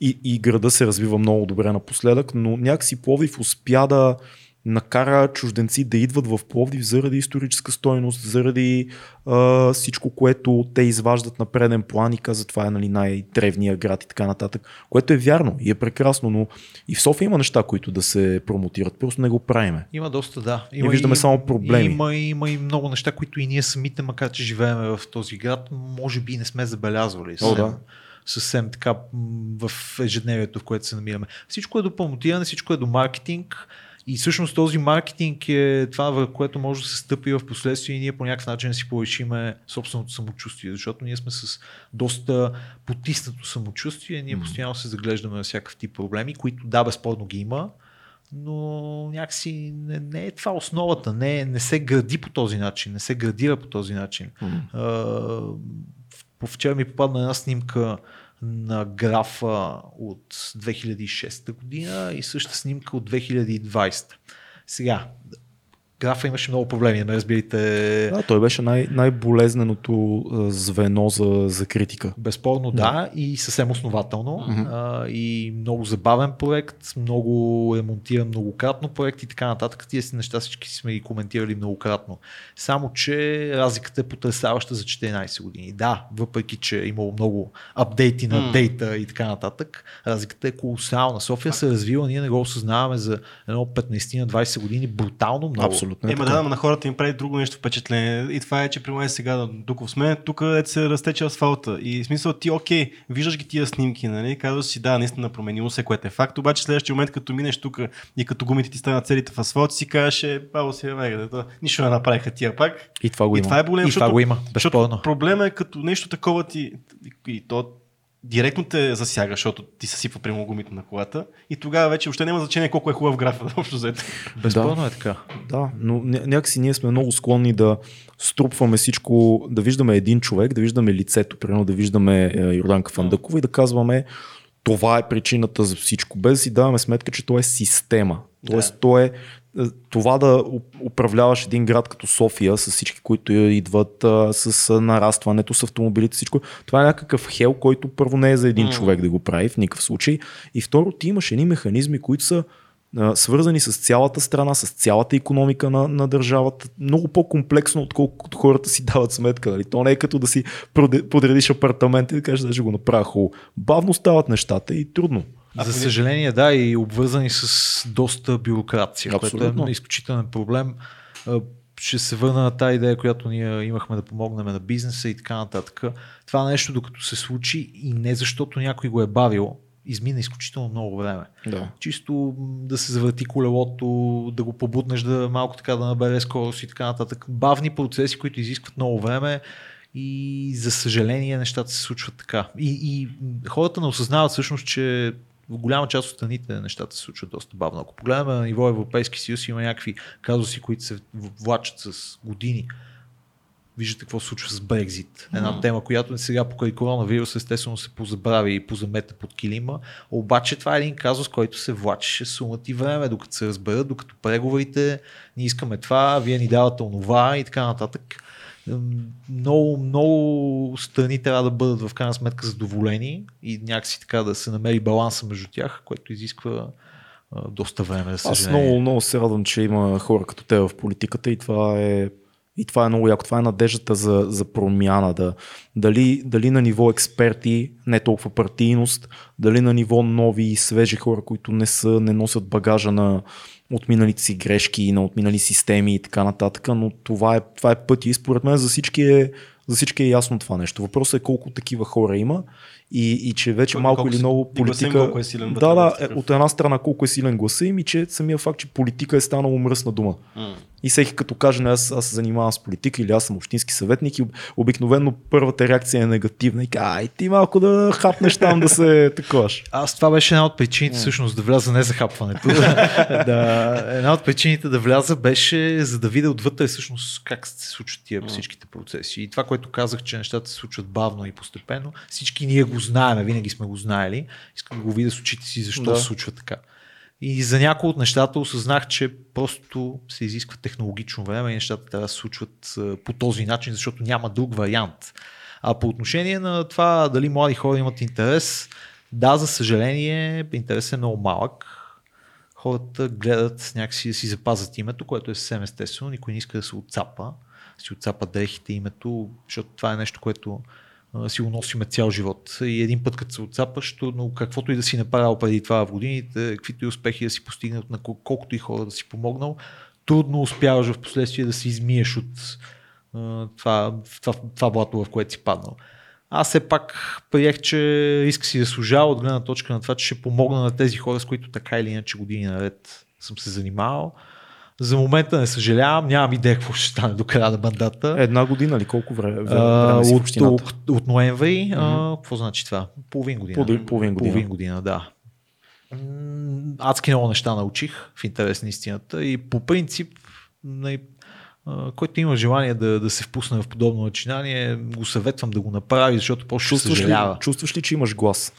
и, и града се развива много добре напоследък, но някакси Пловдив успя да накара чужденци да идват в Пловдив заради историческа стойност, заради а, всичко, което те изваждат на преден план и каза, това е нали, най-древния град и така нататък, което е вярно и е прекрасно, но и в София има неща, които да се промотират, просто не го правиме. Има доста, да. Има, и виждаме и, само проблеми. Има, има и много неща, които и ние самите, макар че живеем в този град, може би не сме забелязвали. О, да. Съвсем така в ежедневието, в което се намираме. Всичко е до промотиране, всичко е до маркетинг. И всъщност този маркетинг е това, в което може да се стъпи в последствие и ние по някакъв начин си повишиме собственото самочувствие, защото ние сме с доста потиснато самочувствие, ние постоянно се заглеждаме на всякакъв тип проблеми, които да, безспорно ги има, но някакси не, не е това основата, не, не се гради по този начин, не се градира по този начин. Mm-hmm. А, вчера ми попадна една снимка на графа от две хиляди и шеста година и същата снимка от две хиляди и двадесета. Сега, графа имаше много проблеми, не разбирайте. Да, той беше най- най-болезненото звено за, за критика. Безспорно да, да и съвсем основателно. Mm-hmm. А, и много забавен проект, много ремонтиран многократно проект и така нататък. Тия си неща всички сме ги коментирали многократно. Само, че разликата е потресаваща за четиринадесет години. Да, въпреки, че е имало много апдейти на mm. дейта и така нататък, разликата е колосална. София се развива, ние не го осъзнаваме за едно петнадесет на двадесет години брутално много. Абсолютно. Ема да, но на хората им прави друго нещо впечатление. И това е, че при мен сега, докато сме, тук се разтече асфалта. И в смисъл ти, окей, виждаш ги тия снимки, нали? Казваш си, да, наистина променило се, което е факт. Обаче следващия момент, като минеш тук и като гумите ти станат целите в асфалт, си кажеш, е, баба си е мега, нищо не направиха тия пак. И това го и има. Това е болем, и защото, това го има. Безспорно. Проблема е като нещо такова ти и то директно те засяга, защото ти съсипва прямо гумите на колата и тогава вече още няма значение колко е хубав графът общо взето. Безспорно е така. Да, но някакси ние сме много склонни да струпваме всичко, да виждаме един човек, да виждаме лицето, примерно да виждаме Йорданка Фандъкова и да казваме това е причината за всичко, без да си даваме сметка, че то е система. Тоест да. То е това да управляваш един град като София с всички, които идват, с нарастването, с автомобилите, всичко. Това е някакъв хел, който първо не е за един mm. човек да го прави в никакъв случай. И второ, ти имаш едни механизми, които са свързани с цялата страна, с цялата икономика на, на държавата. Много по-комплексно, отколкото хората си дават сметка. Нали? То не е като да си подредиш апартамент и да кажеш, да ще го направя хубаво. Бавно стават нещата и трудно. За съжаление, да, и обвързани с доста бюрокрация. Абсолютно. Което е изключителен проблем. Ще се върна на тази идея, която ние имахме да помогнем на бизнеса и така нататък. Това нещо, докато се случи и не защото някой го е бавил, измина изключително много време. Да. Чисто да се завърти колелото, да го побутнеш, да малко така да набере скорост и така нататък. Бавни процеси, които изискват много време и за съжаление нещата се случват така. И, и хората не осъзнават всъщност, че в голяма част от страните нещата се случват доста бавно. Ако погледаме на ниво Европейски съюз, има някакви казуси, които се влачат с години. Виждате какво се случва с Брекзит. Една mm. тема, която сега покрай коронавирус естествено се позабрави и позамета под килима. Обаче това е един казус, който се влачеше сума ти време, докато се разберат, докато преговорите, ние искаме това, вие ни давате онова и така нататък. Много, много страни трябва да бъдат в крайна сметка задоволени и някакси така да се намери баланса между тях, което изисква доста време. Да, аз много, много се радвам, че има хора като те в политиката и това е И това е много яко. Това е надеждата за, за промяна. Да. Дали, дали на ниво експерти, не толкова партийност, дали на ниво нови и свежи хора, които не са, не носят багажа на отминалите си грешки, на отминали системи и така нататък, но това е, това е път и според мен за всички е, за всички е ясно това нещо. Въпросът е колко такива хора има и, и че вече Той, малко или много политика... Е силен, да, да, е, от една страна колко е силен гласа им и че самия факт, че политика е станало мръсна дума. Mm. И всеки като каже, аз, аз се занимавам с политика или аз съм общински съветник и обикновено първата реакция е негативна и казва, ай ти малко да хапнеш там да се таковаш. Аз това беше една от причините mm. всъщност да вляза, не за хапването. да, една от причините да вляза беше за да видя отвътре всъщност как се случват тия mm. всичките процеси. И това, което казах, че нещата се случват бавно и постепенно, всички ние го знаем, винаги сме го знаели. Искам да го видя с очите си защо да. се случва така. И за някои от нещата осъзнах, че просто се изисква технологично време и нещата трябва да се случват по този начин, защото няма друг вариант. А по отношение на това дали млади хора имат интерес, да, за съжаление, интерес е много малък. Хората гледат някакси да си запазят името, което е съвсем естествено, никой не иска да се отцапа, си отцапа дрехите, името, защото това е нещо, което си го носиме цял живот. И един път като се отцапаш, но каквото и да си направил преди това в годините, каквито и успехи да си постигнал, на колкото и хора да си помогнал, трудно успяваш в последствие да се измиеш от това, това, това блато, в което си паднал. Аз все пак приех, че иска си да служа от гледна точка на това, че ще помогна на тези хора, с които така или иначе години наред съм се занимавал. За момента не съжалявам, нямам идея какво ще стане до края на мандата. Една година ли? Колко време? време си от, от, от ноември, mm-hmm. а, какво значи това? Половин година. Половин, половин година. Половин година, да. Адски много неща научих в интерес на истината и по принцип, който има желание да, да се впусне в подобно начинание, го съветвам да го направи, защото по-ще съжалява. Ли, чувстваш ли, че имаш глас?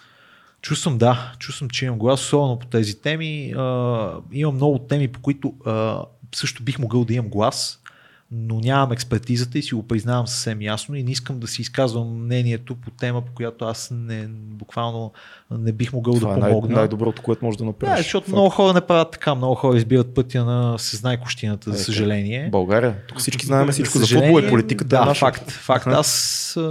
Чувствам, да. Чувствам, че имам глас, особено по тези теми. А, имам много теми, по които а, също бих могъл да имам глас, но нямам експертизата и си го признавам съвсем ясно и не искам да си изказвам мнението по тема, по която аз не, буквално не бих могъл това да помогна. Това е най- най-доброто, което може да направиш. Да, защото Факт. много хора не правят така, много хора избират пътя на всезнайкощината, за съжаление. България, тук всички знаем всичко за футбол и политиката. Да, е наша. факт. факт. Аз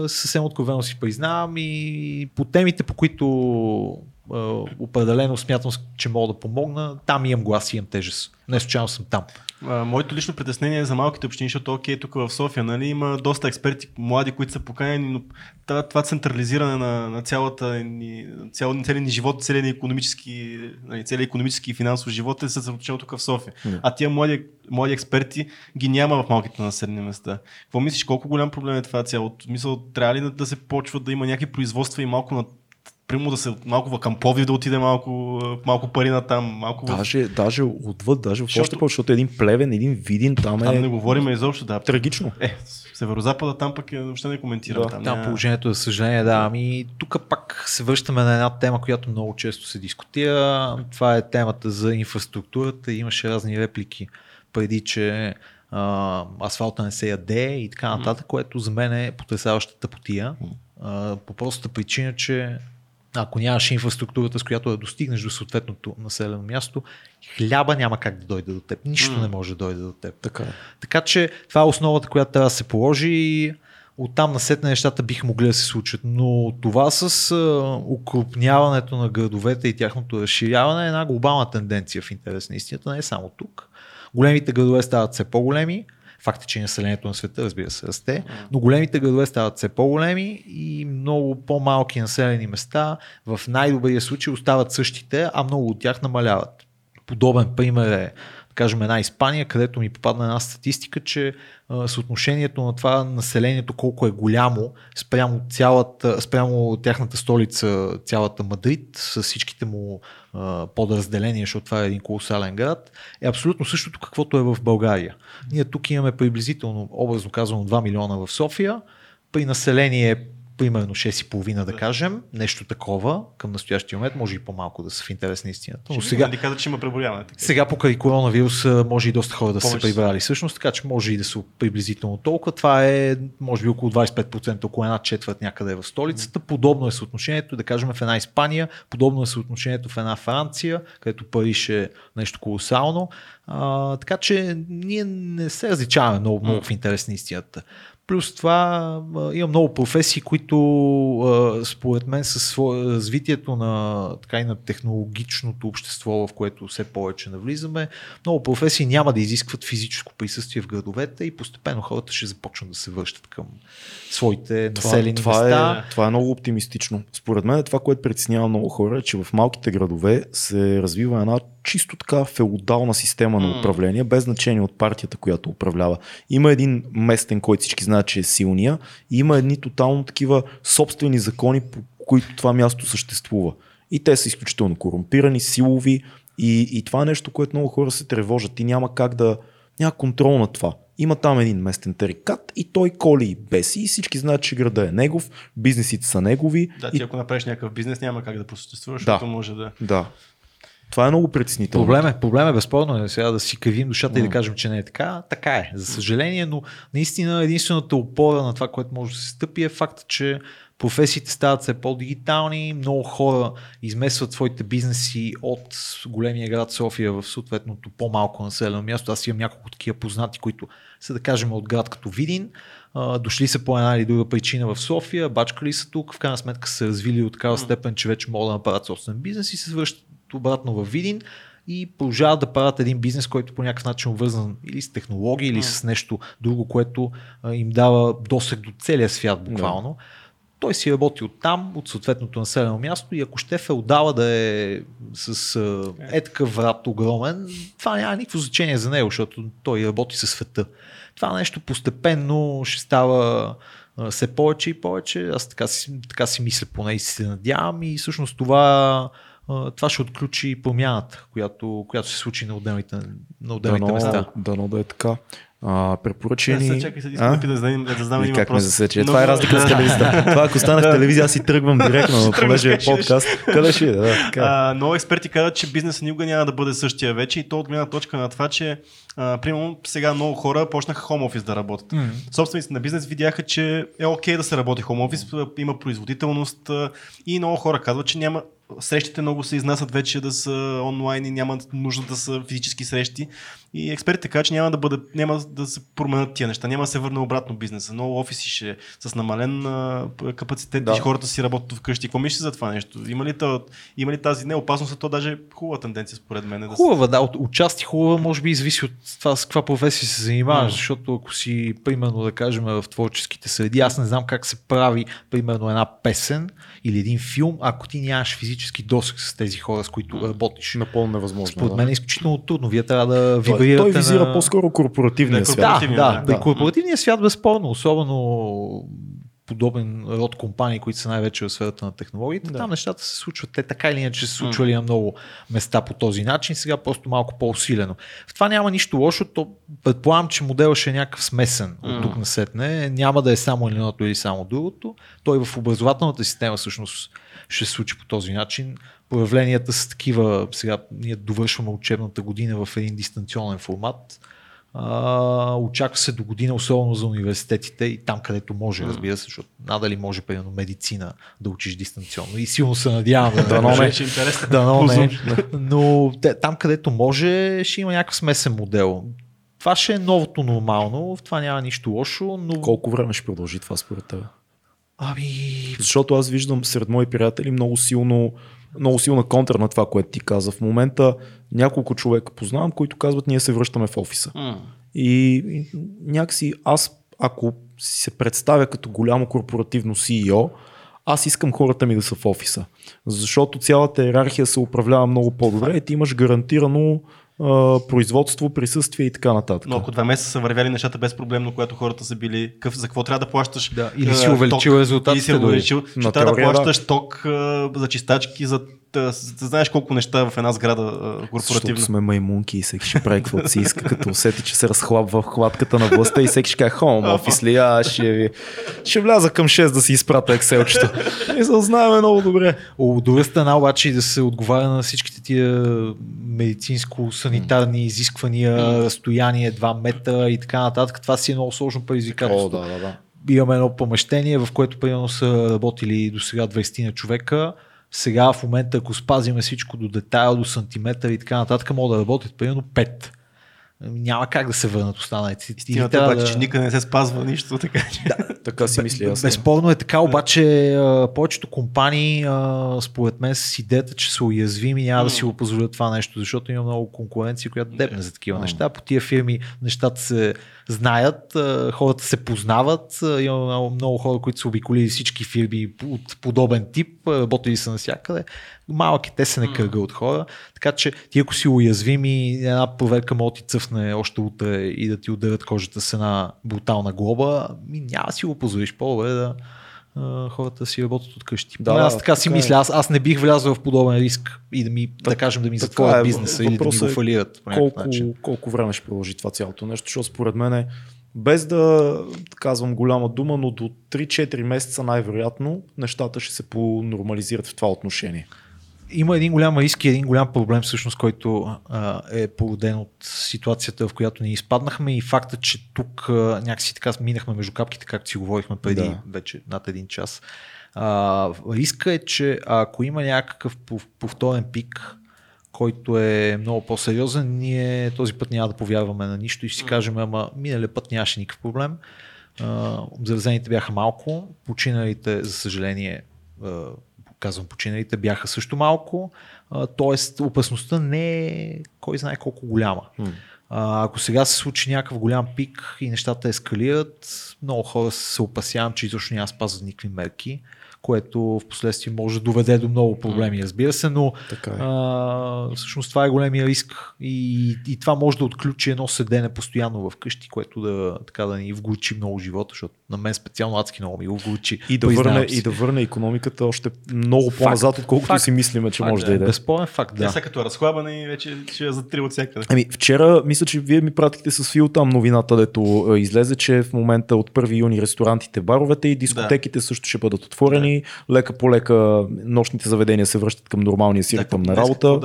съвсем откровено си признавам и по темите, по които Uh, определено смятам, че мога да помогна. Там имам глас, имам тежест. Не случайно съм там. Uh, моето лично притеснение е за малките общини, защото окей, тук в София, нали, има доста експерти, млади, които са поканени, но това, това централизиране на, на цялата ни, цял, целия ни живот, целия ни економически, нали, целия економически и финансов живот е съсредоточено тук в София. Yeah. А тия млади, млади експерти ги няма в малките населени места. Какво мислиш, колко голям проблем е това цялото? Мисля, трябва ли да, да се почва да има някакви производства и малко на Приму да се малко към Пловдив да отиде малко, малко пари на там. Малко даже, в... даже отвъд, даже в още повече, защото един Плевен, един Видин там е... Там не говорим изобщо, да. Трагично. Е, Северозапада там пък е, въобще не коментира. Да, там там е... положението, за съжаление, да. Ами тук пак се връщаме на една тема, която много често се дискутира. Това е темата за инфраструктурата. Имаше разни реплики преди, че а, асфалта не се яде и така нататък, mm. което за мен е потресаващата потия. Mm. А, по простата причина, че Ако нямаш инфраструктурата, с която да достигнеш до съответното населено място, хляба няма как да дойде до теб. Нищо mm. не може да дойде до теб. Така. Така че това е основата, която трябва да се положи и оттам насетне нещата биха могли да се случат. Но това с окрупняването на градовете и тяхното разширяване е една глобална тенденция в интерес на истината, не е само тук. Големите градове стават все по-големи. Факт е, че населението на света, разбира се, расте, но големите градове стават все по-големи и много по-малки населени места в най-добрия случай остават същите, а много от тях намаляват. Подобен пример е, да кажем, една Испания, където ми попадна една статистика, че а, съотношението на това населението колко е голямо спрямо, цялата, спрямо тяхната столица, цялата Мадрид, с всичките му подразделение, защото това е един колосален град, е абсолютно същото, каквото е в България. Ние тук имаме приблизително, образно казано, два милиона в София, при население примерно шест и половина, да кажем, нещо такова към настоящия момент, може и по-малко да са в интерес на истината. Но сега, да каза, че има преболяване. Сега покрай коронавируса може и доста хора да са прибрали всъщност, така че може и да са приблизително толкова. Това е, може би, около двайсет и пет процента, около една четвърт някъде в столицата. Подобно е съотношението, да кажем, в една Испания, подобно е съотношението в една Франция, където Париж е нещо колосално. А, така че ние не се различаваме много, много в интерес на истината. Плюс това има много професии, които според мен със развитието на, така и на технологичното общество, в което все повече навлизаме, много професии няма да изискват физическо присъствие в градовете и постепенно хората ще започнат да се връщат към своите това, населени това места. Е, това е много оптимистично. Според мен това, което притеснява много хора, е, че в малките градове се развива една чисто така феодална система на управление, без значение от партията, която управлява. Има един местен, който всички знаят, че е силния, и има едни тотално такива собствени закони, по които това място съществува. И те са изключително корумпирани, силови, и, и това е нещо, което много хора се тревожат и няма как да... няма контрол на това. Има там един местен тарикат и той коли и беси и всички знаят, че града е негов, бизнесите са негови. Да, ти и... ако направиш някакъв бизнес, няма как да просъществуваш, защото да, може да... да. Това е много притеснително. Проблем е, проблем е безспорно е сега да си кривим душата mm. и да кажем, че не е така. Така е, за съжаление, но наистина единствената опора на това, което може да се стъпи, е факта, че професиите стават все по-дигитални, много хора изместват своите бизнеси от големия град София в съответното по-малко населено място. Аз имам няколко такива познати, които са, да кажем, от град като Видин. Дошли са по една или друга причина в София, бачкали са тук, в крайна сметка са развили от такава степен, че вече могат да направят собствен бизнес и се връщат обратно във Видин и продължават да правят един бизнес, който по някакъв начин е вързан или с технологии, или с нещо друго, което им дава досег до целия свят буквално. Yeah. Той си работи от там, от съответното населено място и ако ще феодала да е с е такъв врат огромен, това няма никакво значение за него, защото той работи със света. Това нещо постепенно ще става все повече и повече. Аз така си, така си мисля поне и се надявам и всъщност това Това ще отключи промяната, която, която се случи на отделните, на отделните дано, места. Дано да е така. А, препоръчени... Не, чакай, сега да задам въпрос. Как ме засече? Това е разлика с телевизията. Това, ако станах в телевизия, аз си тръгвам директно, но понеже е подкаст. Къде ще е? Да, много експерти казват, че бизнесът никога няма да бъде същия вече и то от гледна точка на това, че Uh, примерно сега много хора почнаха home офис да работят. Mm-hmm. Собствениците на бизнес видяха, че е окей okay да се работи home офис, има производителност и много хора казват, че няма срещите много се изнасят вече да са онлайн и няма нужда да са физически срещи. И експертите казват, че няма да, бъде, няма да се променят тия неща, няма да се върне обратно бизнеса. Много офиси ще с намален uh, капацитет да. И хората си работят вкъщи. Какво мислиш за това нещо? Има ли, тъл, има ли тази неопасност, а то даже хубава тенденция според мен? Е да хубава, се... да, от, отчасти хубава, може би извиси от това с каква професия се занимаваш, защото ако си, примерно, да кажем, в творческите среди, аз не знам как се прави, примерно, една песен или един филм, ако ти нямаш физически досег с тези хора, с които работиш. Напълно невъзможно. Според мен е изключително трудно. Вие трябва да вибрирате. Той визира на... по-скоро корпоративния свят. Да, да, да. Корпоративния свят безспорно, особено подобен род компании, които са най-вече в сферата на технологиите. Да. Там нещата се случват. Те така или иначе се случвали mm. на много места по този начин. Сега просто малко по-усилено. В това няма нищо лошо. То предполагам, че моделът ще е някакъв смесен mm. от тук насетне. Няма да е само едното или само другото. Той в образователната система всъщност ще се случи по този начин. Проявленията са такива. Сега ние довършваме учебната година в един дистанционен формат. А, очаква се до година, особено за университетите и там, където може, разбира се, защото надали може, примерно, медицина да учиш дистанционно и силно се надявам да, да не е интересно. Да, не, но там, където може, ще има някакъв смесен модел. Това ще е новото нормално, в това няма нищо лошо, но... Колко време ще продължи това според тебе? Ами... Защото аз виждам сред мои приятели много силно много силна контра на това, което ти каза. В момента няколко човека познавам, които казват, ние се връщаме в офиса. Mm. И, и някакси аз, ако си се представя като голямо корпоративно Си И О, аз искам хората ми да са в офиса. Защото цялата иерархия се управлява много по-добре и ти имаш гарантирано Uh, производство, присъствие и така нататък. Но ако два месеца са вървяли нещата безпроблемно, когато хората са били къв, за какво трябва да плащаш? Да, или си увеличил uh, резултатите. Или си увеличил, ще трябва да плащаш ток uh, за чистачки, за знаеш колко неща в една сграда корпоративна. Защото сме маймунки и всеки ще прави каквото си иска, като усети, че се разхлабва в хватката на властта и всеки ще каже home офис ли, а ще, ще вляза към шест да си изпрата екселчето. И се знаем много добре. От друга страна обаче и да се отговаря на всичките тия медицинско-санитарни изисквания, стояние два метра и така нататък, това си е много сложно предизвикателство. Да, да, да. Имаме едно помещение, в което примерно са работили до сега двайсет човека. Сега в момента, ако спазиме всичко до детайл, до сантиметър и така нататък, могат да работят примерно пет. Няма как да се върнат останалите. Истината обаче, да... че никъде не се спазва нищо, така че... Да, така си мисля. Безспорно е така, обаче повечето компании, според мен, с идеята, че са уязвими, няма да си го позволят това нещо, защото има много конкуренция, която дебне за такива неща. По тия фирми нещата се знаят, хората се познават, има много, много хора, които са обиколили всички фирми от подобен тип, работили са навсякъде. Малък е тесен кръга от хора, така че ти ако си уязвим и една проверка може да ти цъфне още утре и да ти ударят кожата с една брутална глоба, ми няма си го позволиш, по-добре да а, хората си работят от къщи. Да, аз така си така мисля, аз, аз не бих влязъл в подобен риск и да ми, да, да кажем, да ми затворят е, бизнеса или да ми го фалират. По колко, колко време ще продължи това цялото нещо, защото според мен е, без да казвам голяма дума, но до три-четири месеца най-вероятно нещата ще се понормализират в това отношение. Има един голям риск и един голям проблем, всъщност, който а, е породен от ситуацията, в която ние изпаднахме и факта, че тук а, някакси така минахме между капките, както си говорихме преди да. вече над един час. А, риска е, че ако има някакъв повторен пик, който е много по-сериозен, ние този път няма да повярваме на нищо и ще си кажем, ама миналия път нямаше никакъв проблем. А, заразените бяха малко, починалите, за съжаление, а, казвам, починалите бяха също малко, т.е. опасността не е кой знае колко голяма. Hmm. А, ако сега се случи някакъв голям пик и нещата ескалират, много хора се опасявам, че изобщо няма спазват никакви мерки, което в последствие може да доведе до много проблеми, разбира се, но така е. а, всъщност това е големия риск и, и това може да отключи едно седене постоянно вкъщи, което да, така да ни вгорчи много живота, защото на мен специално адски много ми го вгорчи. И да върне, и да върне икономиката още много по-назад, отколкото факт. си мислиме, че факт, може да, да иде. Безспорен факт, да. Те са като разхлабане и вече ще затриват всякъде. Ами, вчера, мисля, че вие ми пратихте с Фил там новината, дето излезе, че в момента от първи юни ресторантите, баровете и дискотеките да. също ще бъдат отворени. Да. Лека по лека нощните заведения се връщат към нормалния си ритъм на работа.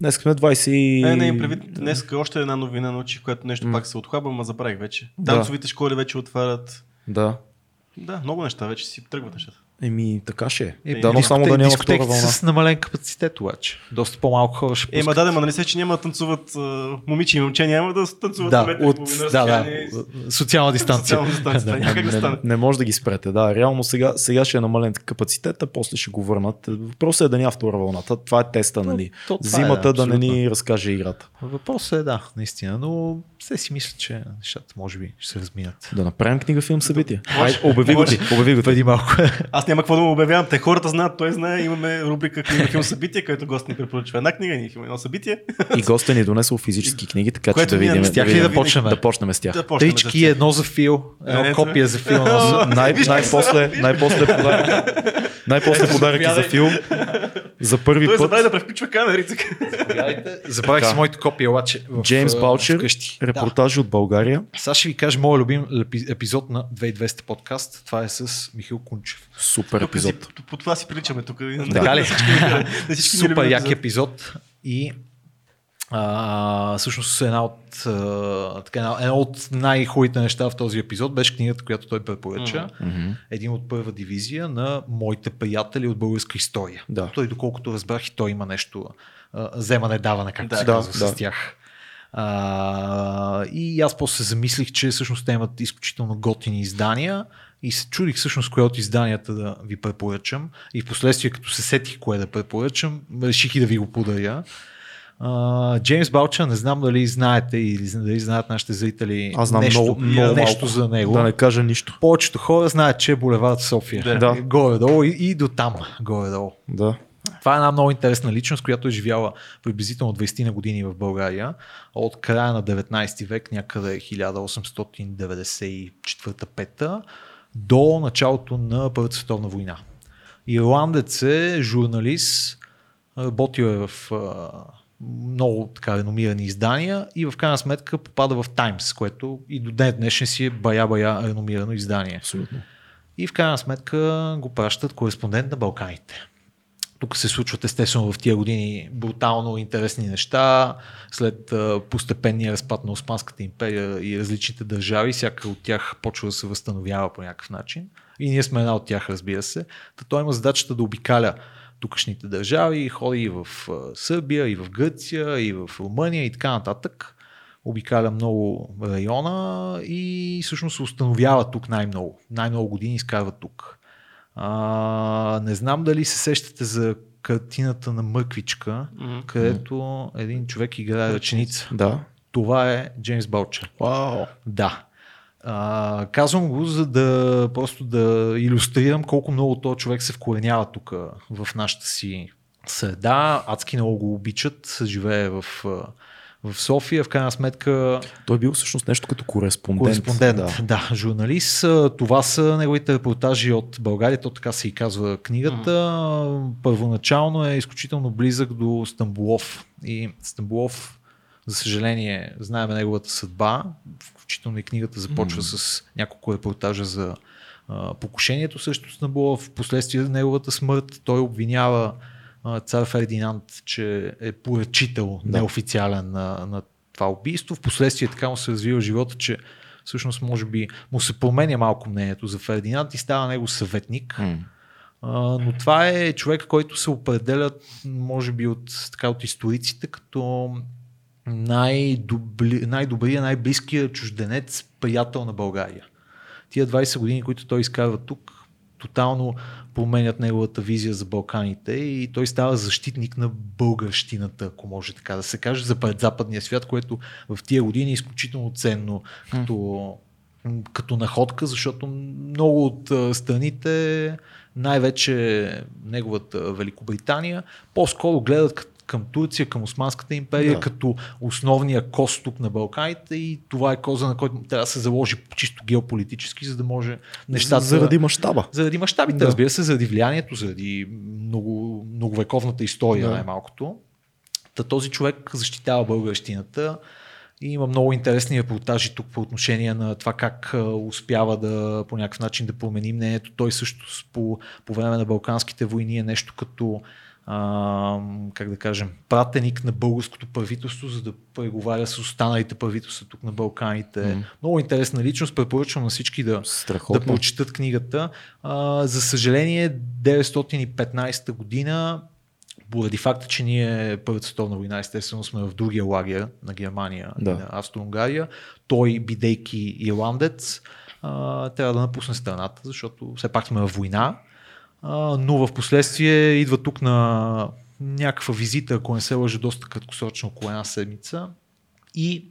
Днес сме двайсет Не, не, предвид, днес още една новина научих, която нещо mm. пак се отхлаба, ма забравих вече. Танцовите да. школи вече отварят. Да. Да, много неща вече си тръгват нещата. Еми, така ще е. Да, но само да няма втора вълна. С намален капацитет, обаче. Доста по-малко хора ще пускат. Ема да, да, ма нали се, че няма да танцуват момиче и момче, няма да танцуват да, метри, от, половина, да, да. И... социална дистанция. Социална дистанция. да, не, да не, не може да ги спрете. Да, реално сега, сега ще е намален капацитет, а после ще го върнат. Въпросът е да няма втора вълната. Това е теста, нали? То, то, Зимата е, да, да не ни разкаже играта. Въпросът е да, наистина, но все си мисля, че нещата може би ще се разминат. Да направим книга филм събитие. Обяви го ти, обяви го преди малко. Аз няма какво да му обявявам. Те хората знаят, той знае. Имаме рубрика книга филм събитие, където гост ни препоръчва една книга, ние имаме едно събитие. И гостът ни е донесъл физически книги, така което че да видим. С тях ли да, да почнем? Да почнем с тях. Да трички да едно за Фил, едно е, копие е. за Фил. Най-после най-после подаръки за Фил. За първи той път. Той забрави да превключва камерите. Забравих си моите копия, обаче. Джеймс Балчер, репортажи от България. Сега ще ви кажа моят любим епизод на две хиляди и двеста подкаст. Това е с Михаил Кунчев. Супер тук епизод. Си, по това си приличаме тук. Да. Така ли? Супер як епизод. И А, всъщност една от, а, така, една, една от най-хубавите неща в този епизод беше книгата, която той препоръча. Mm-hmm. Един от първа дивизия на моите приятели от българска история. Да. Той, доколкото разбрах, и той има нещо вземане-даване, както да, се казва да, с да. тях. А, и аз после се замислих, че всъщност те имат изключително готини издания и се чудих всъщност кое от изданията да ви препоръчам. И в последствие, като се сетих кое да препоръчам, реших и да ви го подаря. Джеймс uh, Балчер, не знам дали знаете или дали знаят нашите зрители знам, нещо, много, много нещо малко, за него. Да не кажа нищо. Повечето хора знаят, че е булевард София. Да. Горе-долу и, и до там. Горе-долу. Да. Това е една много интересна личност, която е живяла приблизително двайсет на години в България. От края на деветнайсети век, някъде хиляда осемстотин деветдесет и четвърта пета до началото на Първата световна война. Ирландец е, журналист, работил е в... много така реномирани издания и в крайна сметка попада в Таймс, което и до ден днешен си е бая-бая реномирано издание. Абсолютно. И в крайна сметка го пращат кореспондент на Балканите. Тук се случват естествено в тия години брутално интересни неща, след постепенния разпад на Османската империя и различните държави, всяка от тях почва да се възстановява по някакъв начин. И ние сме една от тях, разбира се. Та той има задачата да обикаля тукашните държави, ходи и в Сърбия, и в Гърция, и в Румъния и така нататък. Обикаля много района и всъщност се установява тук най-много. Най-много години изкарва тук. А, не знам дали се сещате за картината на Мърквичка, mm-hmm. където един човек играе ръченица. Да. Това е Джеймс Балчер. Wow. Да. Uh, казвам го, за да просто да илюстрирам колко много този човек се вкоренява тук в нашата си среда. Адски много го обичат, живее в, в София. В крайна сметка... Той е бил всъщност нещо като кореспондент. Кореспондент, да, да журналист. Това са неговите репортажи от България, то така се и казва книгата. Mm-hmm. Първоначално е изключително близък до Стамбулов. И Стамбулов, за съжаление, знаем неговата съдба. Включително и книгата започва mm. с няколко репортажа за а, покушението срещу Стамбулов. Впоследствие неговата смърт той обвинява а, цар Фердинанд, че е поръчител да. неофициален на, на това убийство. Впоследствие така му се развива живота, че всъщност може би му се променя малко мнението за Фердинанд и става негов съветник. Mm. Uh, но това е човек, който се определя може би от, така, от историците като... най-добри, най-добрия, най-близкия чужденец, приятел на България. Тия двайсет години, които той изкарва тук, тотално променят неговата визия за Балканите и той става защитник на българщината, ако може така да се каже, за предзападния свят, което в тия години е изключително ценно като, като находка, защото много от страните, най-вече неговата Великобритания, по-скоро гледат като към Турция, към Османската империя, да. Като основния костук на Балканите и това е коза, на който трябва да се заложи чисто геополитически, за да може нещата... Заради мащаба. Заради мащабите, да. Разбира се, заради влиянието, заради много, многовековната история да. най-малкото. Та този човек защитава българщината и има много интересни репортажи тук по отношение на това как успява да по някакъв начин да промени мнението. Той също по, по време на Балканските войни е нещо като А, как да кажем, пратеник на българското правителство, за да преговаря с останалите правителства тук на Балканите. Mm. Много интересна личност, препоръчвам на всички да, да прочитат книгата. А, за съжаление, деветстотин и петнайсета година, поради факта, че ние Първата световна война, естествено сме в другия лагер на Германия да. и на Австро-Унгария, той, бидейки ирландец, а, трябва да напусне страната, защото все пак сме в война. Но в последствие идва тук на някаква визита, ако не се лъжа, доста краткосрочно, около една седмица и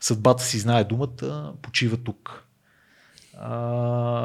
съдбата си знае думата, почива тук.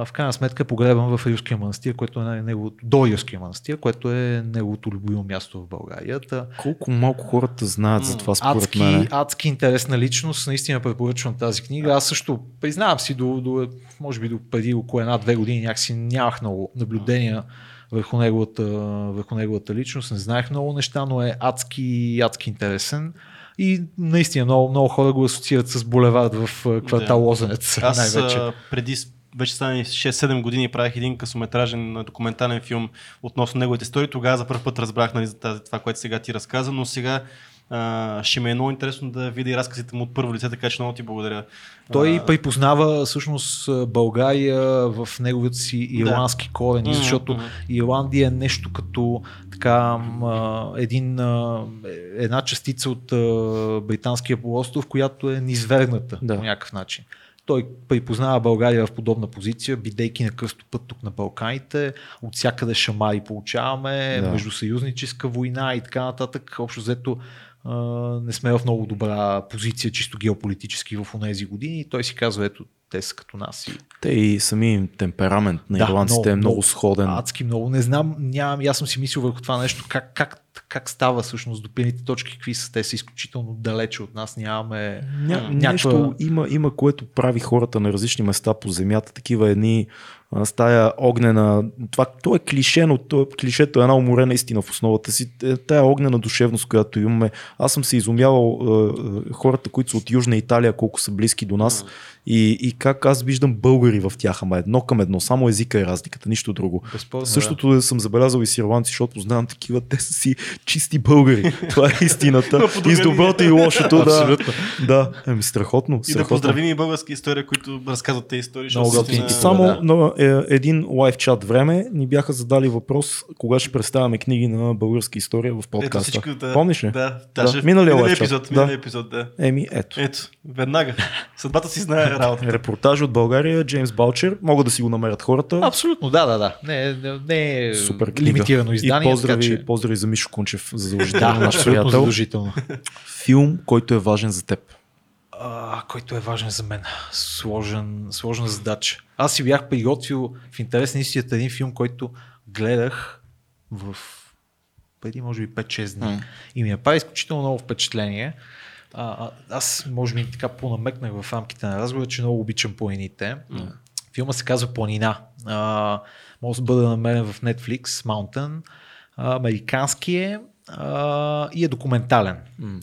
В крайна сметка е погребан в Рилския манастир, което е неговото, до Рилския манастир, което е неговото любимо място в България. Колко малко хората знаят за това според адски, мен. Адски интересна личност, наистина препоръчвам тази книга. Аз също признавам си, до, до, може би до преди около една-две години някакси нямах много наблюдения върху неговата, върху неговата личност, не знаех много неща, но е адски, адски интересен. И наистина много, много хора го асоциират с булевард в квартал да. Лозенец. Аз най-вече. преди вече стане шест-седем години правих един късометражен документален филм относно неговите истории. Тогава за първ път разбрах нали, за тази, това, което сега ти разказа, но сега А, ще ми е много интересно да видя разказите му от първо лице, така че много ти благодаря. Той припознава всъщност България в неговите си ирландски да. корени, mm-hmm. защото Ирландия е нещо като така един, една частица от британския полуостров, която е низвергната да. по някакъв начин. Той припознава България в подобна позиция, бидейки на кръстопът тук на Балканите, от всякъде шамари получаваме, да. междусъюзническа война и така нататък. Общо взето не сме в много добра позиция, чисто геополитически в онези години. Той си казва, ето, те са като нас. Те и самия темперамент на да, ирландците е много, много сходен. Адски много. Не знам, нямам, аз съм си мислил върху това нещо, как, как, как става всъщност допирните точки, какви са, те са изключително далече от нас, нямаме Ня, някаква... Нещо има, има, което прави хората на различни места по земята, такива едни стая огнена, това, това е клише, но това, клишето е една уморена истина в основата си, тая огнена душевност, която имаме. Аз съм се изумявал е, хората, които са от Южна Италия, колко са близки до нас, и, и как аз виждам българи в тях, ама едно към едно, само езика е разликата, нищо друго. Безпозна, Същото да. съм забелязал и с ирландци, защото познавам такива, те са си чисти българи, това е истината, и с доброто и лошото, да, да. Еми, страхотно. И страхотно. Да поздравим и български история, които разказват те истории. Истина... Само да. е, един лайв чат време ни бяха задали въпрос, кога ще представяме книги на българска история в подкаста. Ето всичко, да. Помниш ли? Да, да. да. Миналия лайв чат. Миналия епизод, да. Еми, ето. Ето, веднага. Съдбата си знае работата. Репортаж от България, Джеймс Балчер, могат да си го намерят хората. Абсолютно, да, да, да. Не, не е супер лимитирано издание. И поздрави, така, че... поздрави за Мишо Кунчев, за задължително да, наш приятел. Филм, който е важен за теб. А, който е важен за мен. Сложен, сложна задача. Аз си бях приготвил в интерес на истината един филм, който гледах в преди може би пет-шест дни. Mm. И ми направи изключително много впечатление. А, аз може би така понамекнах в рамките на разговора, че много обичам планините. Mm. Филма се казва Планина. А, може да бъде намерен в Netflix, Mountain. А, американски е а, и е документален. Mm.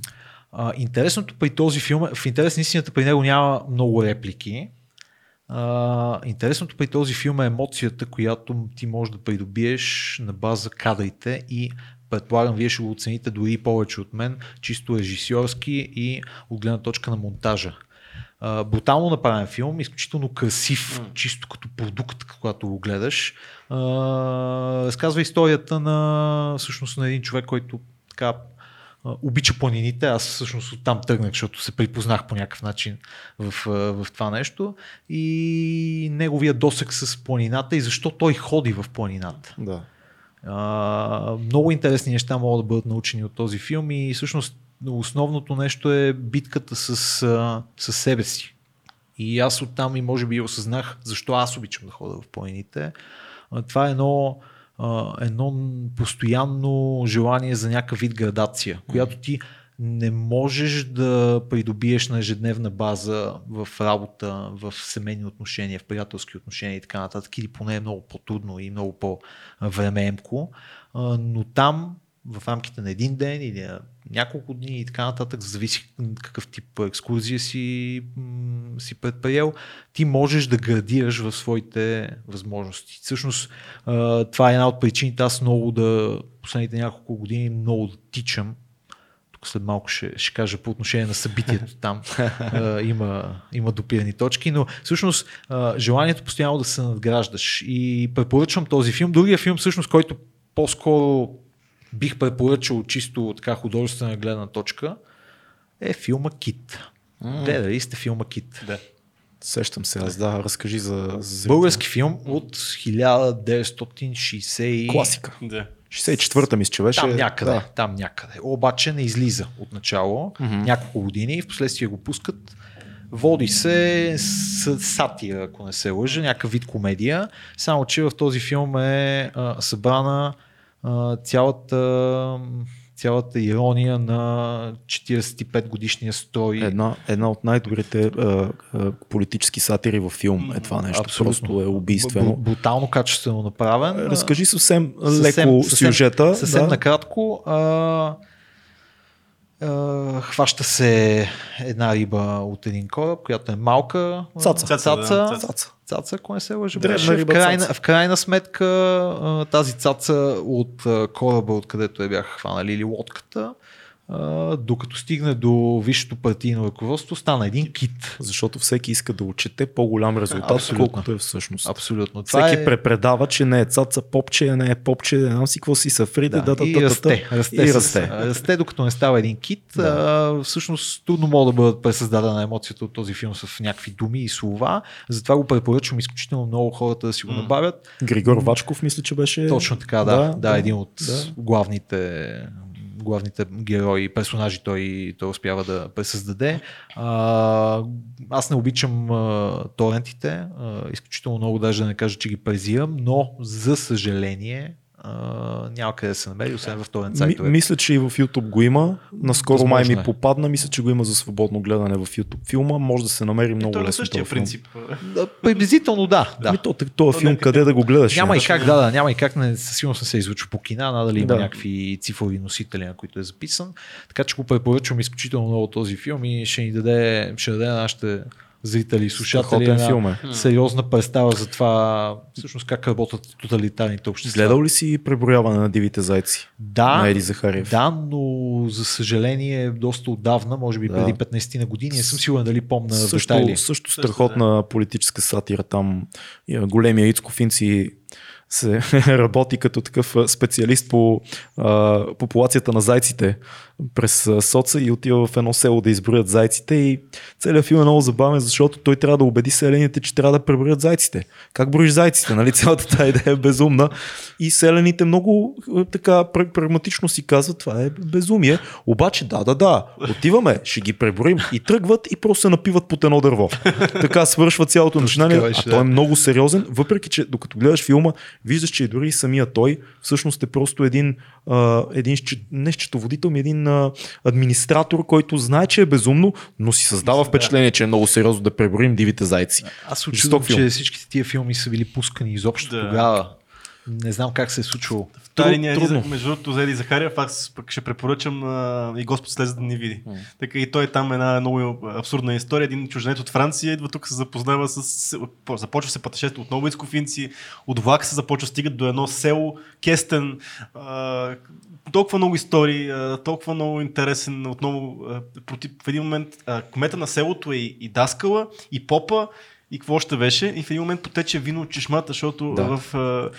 А, интересното при този филм, в интерес на истината при него няма много реплики. А, интересното при този филм е емоцията, която ти можеш да придобиеш на база кадрите и предполагам, вие ще го оцените дори и повече от мен, чисто режисьорски и от гледна точка на монтажа. А, брутално направен филм, изключително красив, mm. чисто като продукт, когато го гледаш. А, разказва историята на всъщност на един човек, който така обича планините. Аз всъщност оттам тръгнах, защото се припознах по някакъв начин в, в това нещо. И неговия досег с планината и защо той ходи в планината. Да. Uh, много интересни неща могат да бъдат научени от този филм и всъщност основното нещо е битката с, uh, с себе си. И аз оттам и може би осъзнах защо аз обичам да ходя в планините. Uh, това е едно, uh, едно постоянно желание за някакъв вид градация, която ти не можеш да придобиеш на ежедневна база в работа, в семейни отношения, в приятелски отношения и така нататък, или поне е много по-трудно и много по-времеемко, но там в рамките на един ден или на няколко дни и така нататък, зависи какъв тип екскурзия си, си предприел, ти можеш да градираш в своите възможности. Всъщност това е една от причините аз много да последните няколко години много да тичам. След малко ще, ще кажа по отношение на събитието там а, има, има допирани точки, но всъщност а, желанието постоянно да се надграждаш и препоръчвам този филм. Другия филм всъщност, който по-скоро бих препоръчал чисто така художествена гледна точка е филма Kid. Mm. Гледали сте филма Kid? Да. Сещам се, аз да, разкажи за... за български филм от хиляда деветстотин и шейсета... Класика. Да. шейсет и четвърта ми счевеше. Там някъде, да. там някъде. Обаче не излиза от начало, mm-hmm. няколко години и впоследствие го пускат. Води се с сатира, ако не се лъжа, някакъв вид комедия. Само че в този филм е а, събрана а, цялата... цялата ирония на четиридесет и пет годишния строй. Една, една от най-добрите а, а, политически сатири във филм е това нещо. Абсолютно. Просто е убийствено. Брутално качествено направен. Разкажи съвсем леко сюжета. Съвсем да. накратко. А, а, хваща се една риба от един кораб, която е малка. Цаца. Цаца, да. цаца. цаца ако не се лъжа. В, крайна, в крайна сметка тази цаца от кораба, откъдето я бяха хванали, или лодката, а, докато стигне до висшето партийно ръководство, стана един кит. Защото всеки иска да отчете по-голям резултат, колкото е всъщност. Абсолютно. Всеки е... препредава, че не е цаца попче, не е попче, не знам си какво си сафри, да, да, да, и да, расте. Да, расте, и расте. Расте, докато не става един кит. Да. А, всъщност трудно мога да бъдат пресъздадена емоцията от този филм с някакви думи и слова. Затова го препоръчвам изключително много хората да си го набавят. Григор Вачков, мисля, че беше. Точно така, да. Да, да, един от да. главните. главните герои, персонажи той, той успява да пресъздаде. А, аз не обичам а, торентите, а, изключително много, даже да не кажа, че ги презирам, но за съжаление а, няма къде да се намери, освен в торент сайтове. Мисля, че и в YouTube го има. Наскоро май ми попадна, мисля, че го има за свободно гледане в YouTube филма. Може да се намери много е лесно. Същия принцип. Да, приблизително да. да. Ми, то, този то, филм да, къде да го гледаш? Няма и как, да, да, няма и как, не, със сигурност не се излучва по кина, надали има да. някакви цифрови носители, на които е записан. Така че го препоръчвам изключително много този филм и ще ни даде, ще даде на нашите зрители и слушатели на сериозна представа за това всъщност как работят тоталитарните общества. Гледал ли си преброяване на дивите зайци? Да, на Еди Захариев? Да, но за съжаление доста отдавна, може би да. преди петнайсет на години, не съм сигурен дали помна също, детайли. Също страхотна да. политическа сатира там. Големия Ицкофинци се работи като такъв специалист по а, популацията на зайците през соца и отива в едно село да изброят зайците и целият филм е много забавен, защото той трябва да убеди селените, че трябва да преброят зайците. Как броиш зайците? Нали? Цялата тази идея е безумна и селените много така прагматично си казват, това е безумие, обаче да, да, да, отиваме, ще ги преброим и тръгват и просто се напиват под едно дърво. Така свършва цялото начинание, а той е много сериозен, въпреки че докато гледаш филма, виждаш, че дори и самия той всъщност е просто един, а, един не счетоводител, ми един а, администратор, който знае, че е безумно, но си създава впечатление, че е много сериозно да преброим дивите зайци. Аз очудвам, че всичките тия филми са били пускани изобщо да. тогава. Не знам как се е случило. В тази линия, между другото, за Еди Захариев, аз пък ще препоръчам а, и Господ слезе да ни види. Mm. Така и той там е една много абсурдна история. Един чужденец от Франция идва тук, се запознава с... Започва се пътешествие отново ицкофинци, от влак се започва стигат до едно село, Кестен. А, толкова много истории, а, толкова много интересен. Отново, а, против, в един момент а, кмета на селото е и, и даскала, и попа, и какво още беше, и в един момент потече вино от чешмата, защото да. в, а,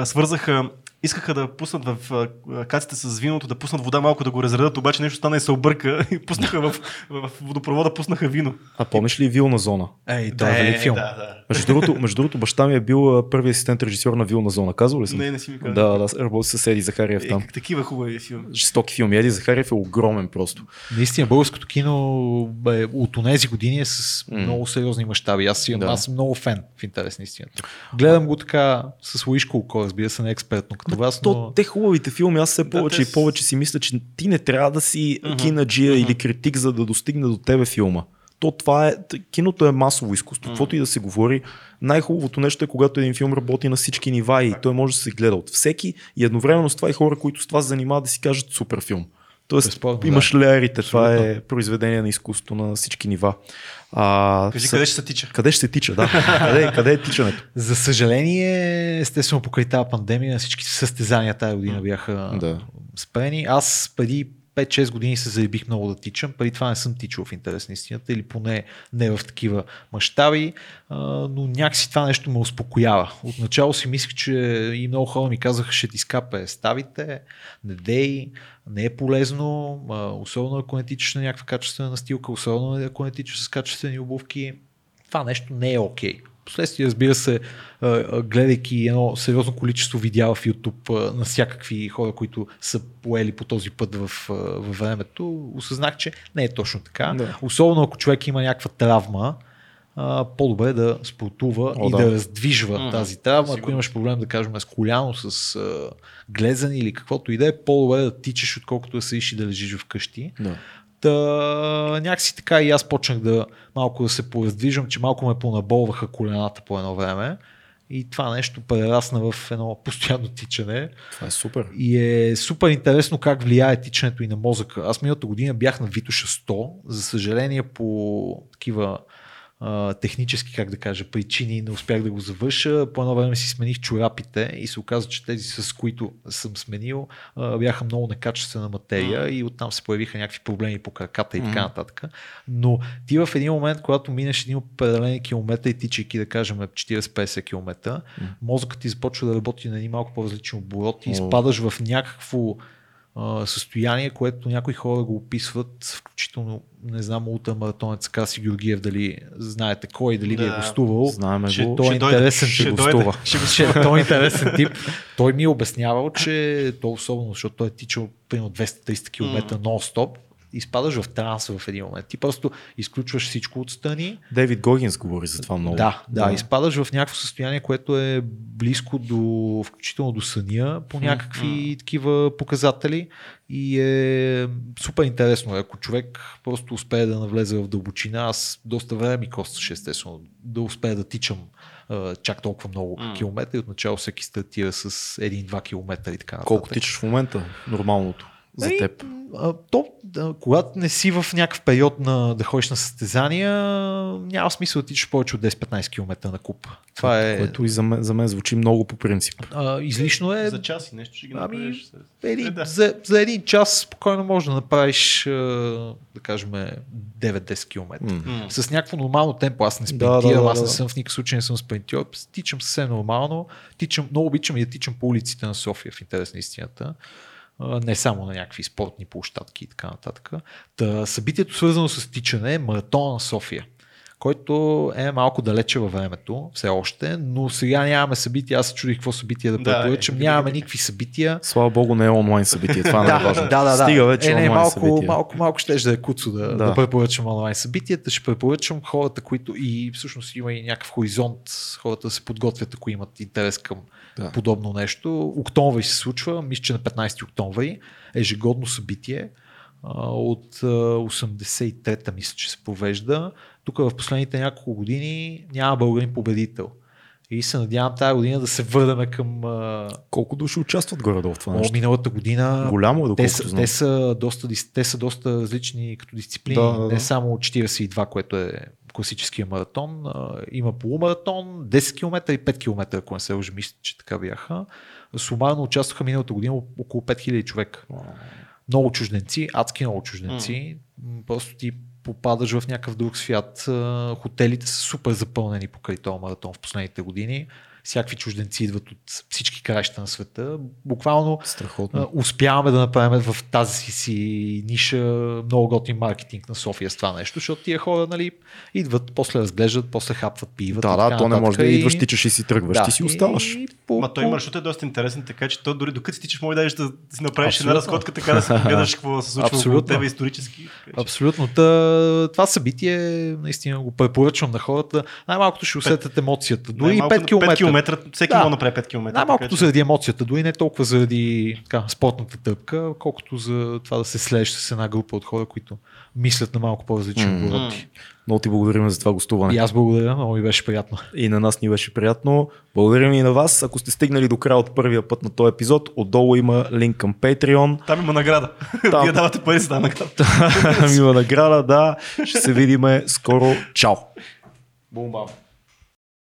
а, свързаха, искаха да пуснат в а, каците с виното, да пуснат вода малко да го разредат, обаче нещо стана и се обърка и пуснаха в, в водопровода, пуснаха вино. А помниш ли Вилна зона? Ей, да, да, е, е, филм. Да, да. Между, другото, между другото, баща ми е бил първи асистент режисьор на Вилна зона, казвал ли съм? Не, не си ми казвам. Да, да, работи с Еди Захариев там. Е, такива хубави филми. Жестоки филми. Еди Захариев е огромен просто. Наистина, българското кино бе, от онези години е с mm. много сериозни мащаби. Аз, да. аз съм много фен в интерес на истината. Гледам го така с лоишко око, разбира се, не експертно. Като вас, но... то, те хубавите филми, аз все повече да, и повече си мисля, че ти не трябва да си uh-huh. кинаджия uh-huh. или критик, за да достигне до тебе филма. То това е, киното е масово изкуство, каквото mm. и да се говори. Най-хубавото нещо е, когато един филм работи на всички нива и той може да се гледа от всеки и едновременно с това и хора, които с това се занимават, да си кажат супер филм. Тоест Безпорът, имаш да. леарите, това е произведение на изкуството на всички нива. А, Кажи, с... къде ще се тича? Къде ще се тича, да. къде, къде е тичането? За съжаление, естествено покрай тази пандемия, всички състезания тази година бяха да. спрени. Аз преди пет-шест години се заебих много да тичам. Преди това не съм тичал в интерес на истината или поне не в такива мащаби, но някакси това нещо ме успокоява. Отначало си мислих, че и много хора ми казаха, ще ти скапе ставите, не дей, не е полезно, особено ако не тичаш на някаква качествена настилка, особено ако не тичаш с качествени обувки. Това нещо не е окей. Последствие, разбира се, гледайки едно сериозно количество видеа в YouTube на всякакви хора, които са поели по този път в, във времето, осъзнах, че не е точно така. Да. Особено ако човек има някаква травма, по-добре да спортува О, и да, да раздвижва м-м, тази травма. Сигурно. Ако имаш проблем, да кажем, с коляно, с глезане или каквото и да е, по-добре да тичаш, отколкото да седиш и да лежиш вкъщи. Да. Та, някакси така и аз почнах да малко да се пораздвижам, че малко ме понаболваха колената по едно време и това нещо прерасна в едно постоянно тичане. Това е супер. И е супер интересно как влияе тичането и на мозъка. Аз миналата година бях на Витоша сто, за съжаление по такива а, технически, как да кажа, причини не успях да го завърша. По едно време си смених чорапите и се оказа, че тези, с които съм сменил, а, бяха много некачествена материя, mm-hmm. и оттам се появиха някакви проблеми по краката и така нататък. Но ти в един момент, когато минеш един определен километър и тичайки, да кажем, четирийсет до петдесет километра, mm-hmm. мозъкът ти започва да работи на един малко по-различен оборот и изпадаш oh. в някакво състояние, което някои хора го описват, включително, не знам, ултрамаратонец Каси Георгиев, дали знаете кой, дали да, ви е гостувал. Знаем че го. Той е интересен, ще гостува. Той е интересен тип. Той ми е обяснявал, че то особено, защото той е тичал примерно двеста до триста километра нон-стоп, изпадаш в транс в един момент. Ти просто изключваш всичко отстрани. Дейвид Гогинс говори за това много. Да, да, да, изпадаш в някакво състояние, което е близко до, включително до съня, по някакви mm-hmm. такива показатели, и е супер интересно. Ако човек просто успее да навлезе в дълбочина, аз доста време ми костваше, естествено, да успея да тичам чак толкова много mm. километри. Отначало всеки стартира с един-два километра и така нататък. Колко тичаш в момента? Нормалното за теб? А, то, да, когато не си в някакъв период на, да ходиш на състезания, няма смисъл да тичаш повече от десет-петнайсет километра на куп. Това е... Което и за мен, за мен звучи много по принцип. А, излишно е... За час и нещо ще ги направиш. Ами, един, е, да. за, за един час спокойно можеш да направиш, да кажем, девет-десет километра. Mm. С някакво нормално темпо. Аз не спринтирам, да, да, да, аз не съм в никакъв случай, не съм спринтирал. Тичам съвсем нормално. Тичам, много обичам и да тичам по улиците на София, в интерес на истината. Не само на някакви спортни площадки и така нататък. Та, събитието, свързано с тичане, е маратона на София, който е малко далече във времето, все още, но сега нямаме събития. Аз се чудих какво събитие да препоръчам. Да, нямаме никакви събития. Слава богу, не е онлайн събитие. Това не е важно. Да, да, да. Стига вече е, не, онлайн малко, събитие. Малко, малко ще да е куцо да, да. да препоръчам онлайн събитията. Ще препоръчам хората, които и всъщност има и някакъв хоризонт, хората да се подготвят, ако имат интерес към да. подобно нещо. Октомври се случва, мисля, че на петнайсети октомври, ежегодно събитие. От осемдесет и трета мисля, че се провежда. Тук в последните няколко години няма българин победител. И се надявам тази година да се върнем към... Колко души участват горе-долу в това нещо? Миналата година... Голямо е, те, са, те, са доста, те са доста различни като дисциплини. Да, да, да. Не само четирийсет и два, което е класическия маратон. Има полумаратон, десет километра и пет километра, ако не се лъжа, мисля, че така бяха. Сумарно участваха миналата година около пет хиляди човека. Много чужденци, адски много чужденци. Mm. Просто ти попадаш в някакъв друг свят. Хотелите са супер запълнени покрай този маратон в последните години. Всякакви чужденци идват от всички краища на света. Буквално страхотно. Успяваме да направим в тази си ниша много готин маркетинг на София с това нещо, защото тия хора, нали, идват, после разглеждат, после хапват, пиват. Да, да, то не може да и... идваш, тичаш и си тръгваш, да, ти си оставаш. И... По... Ма той маршрут е доста интересен, така че то дори докато си тичаш, може даже да си направиш абсолютно една разходка, така да се гледаш какво се случва около тебе исторически. Абсолютно. Та, това събитие наистина го препоръчвам на хората. Най-малкото ще усетят емоцията. Дори пет километра. Всеки да, мога направи пет километра. Най-малкото че... заради емоцията, дори не толкова заради така, спортната тъпка, колкото за това да се следиш с една група от хора, които мислят на малко по-различни mm-hmm. обороти. Много ти благодарим за това гостуване. И аз благодаря, много ми беше приятно. И на нас ни беше приятно. Благодарим и на вас. Ако сте стигнали до края от първия път на този епизод, отдолу има линк към Patreon. Там има награда. Там... Вие давате пари за тази награда. Там има награда, да. Ще се видиме скоро. Чао! Бум-бам!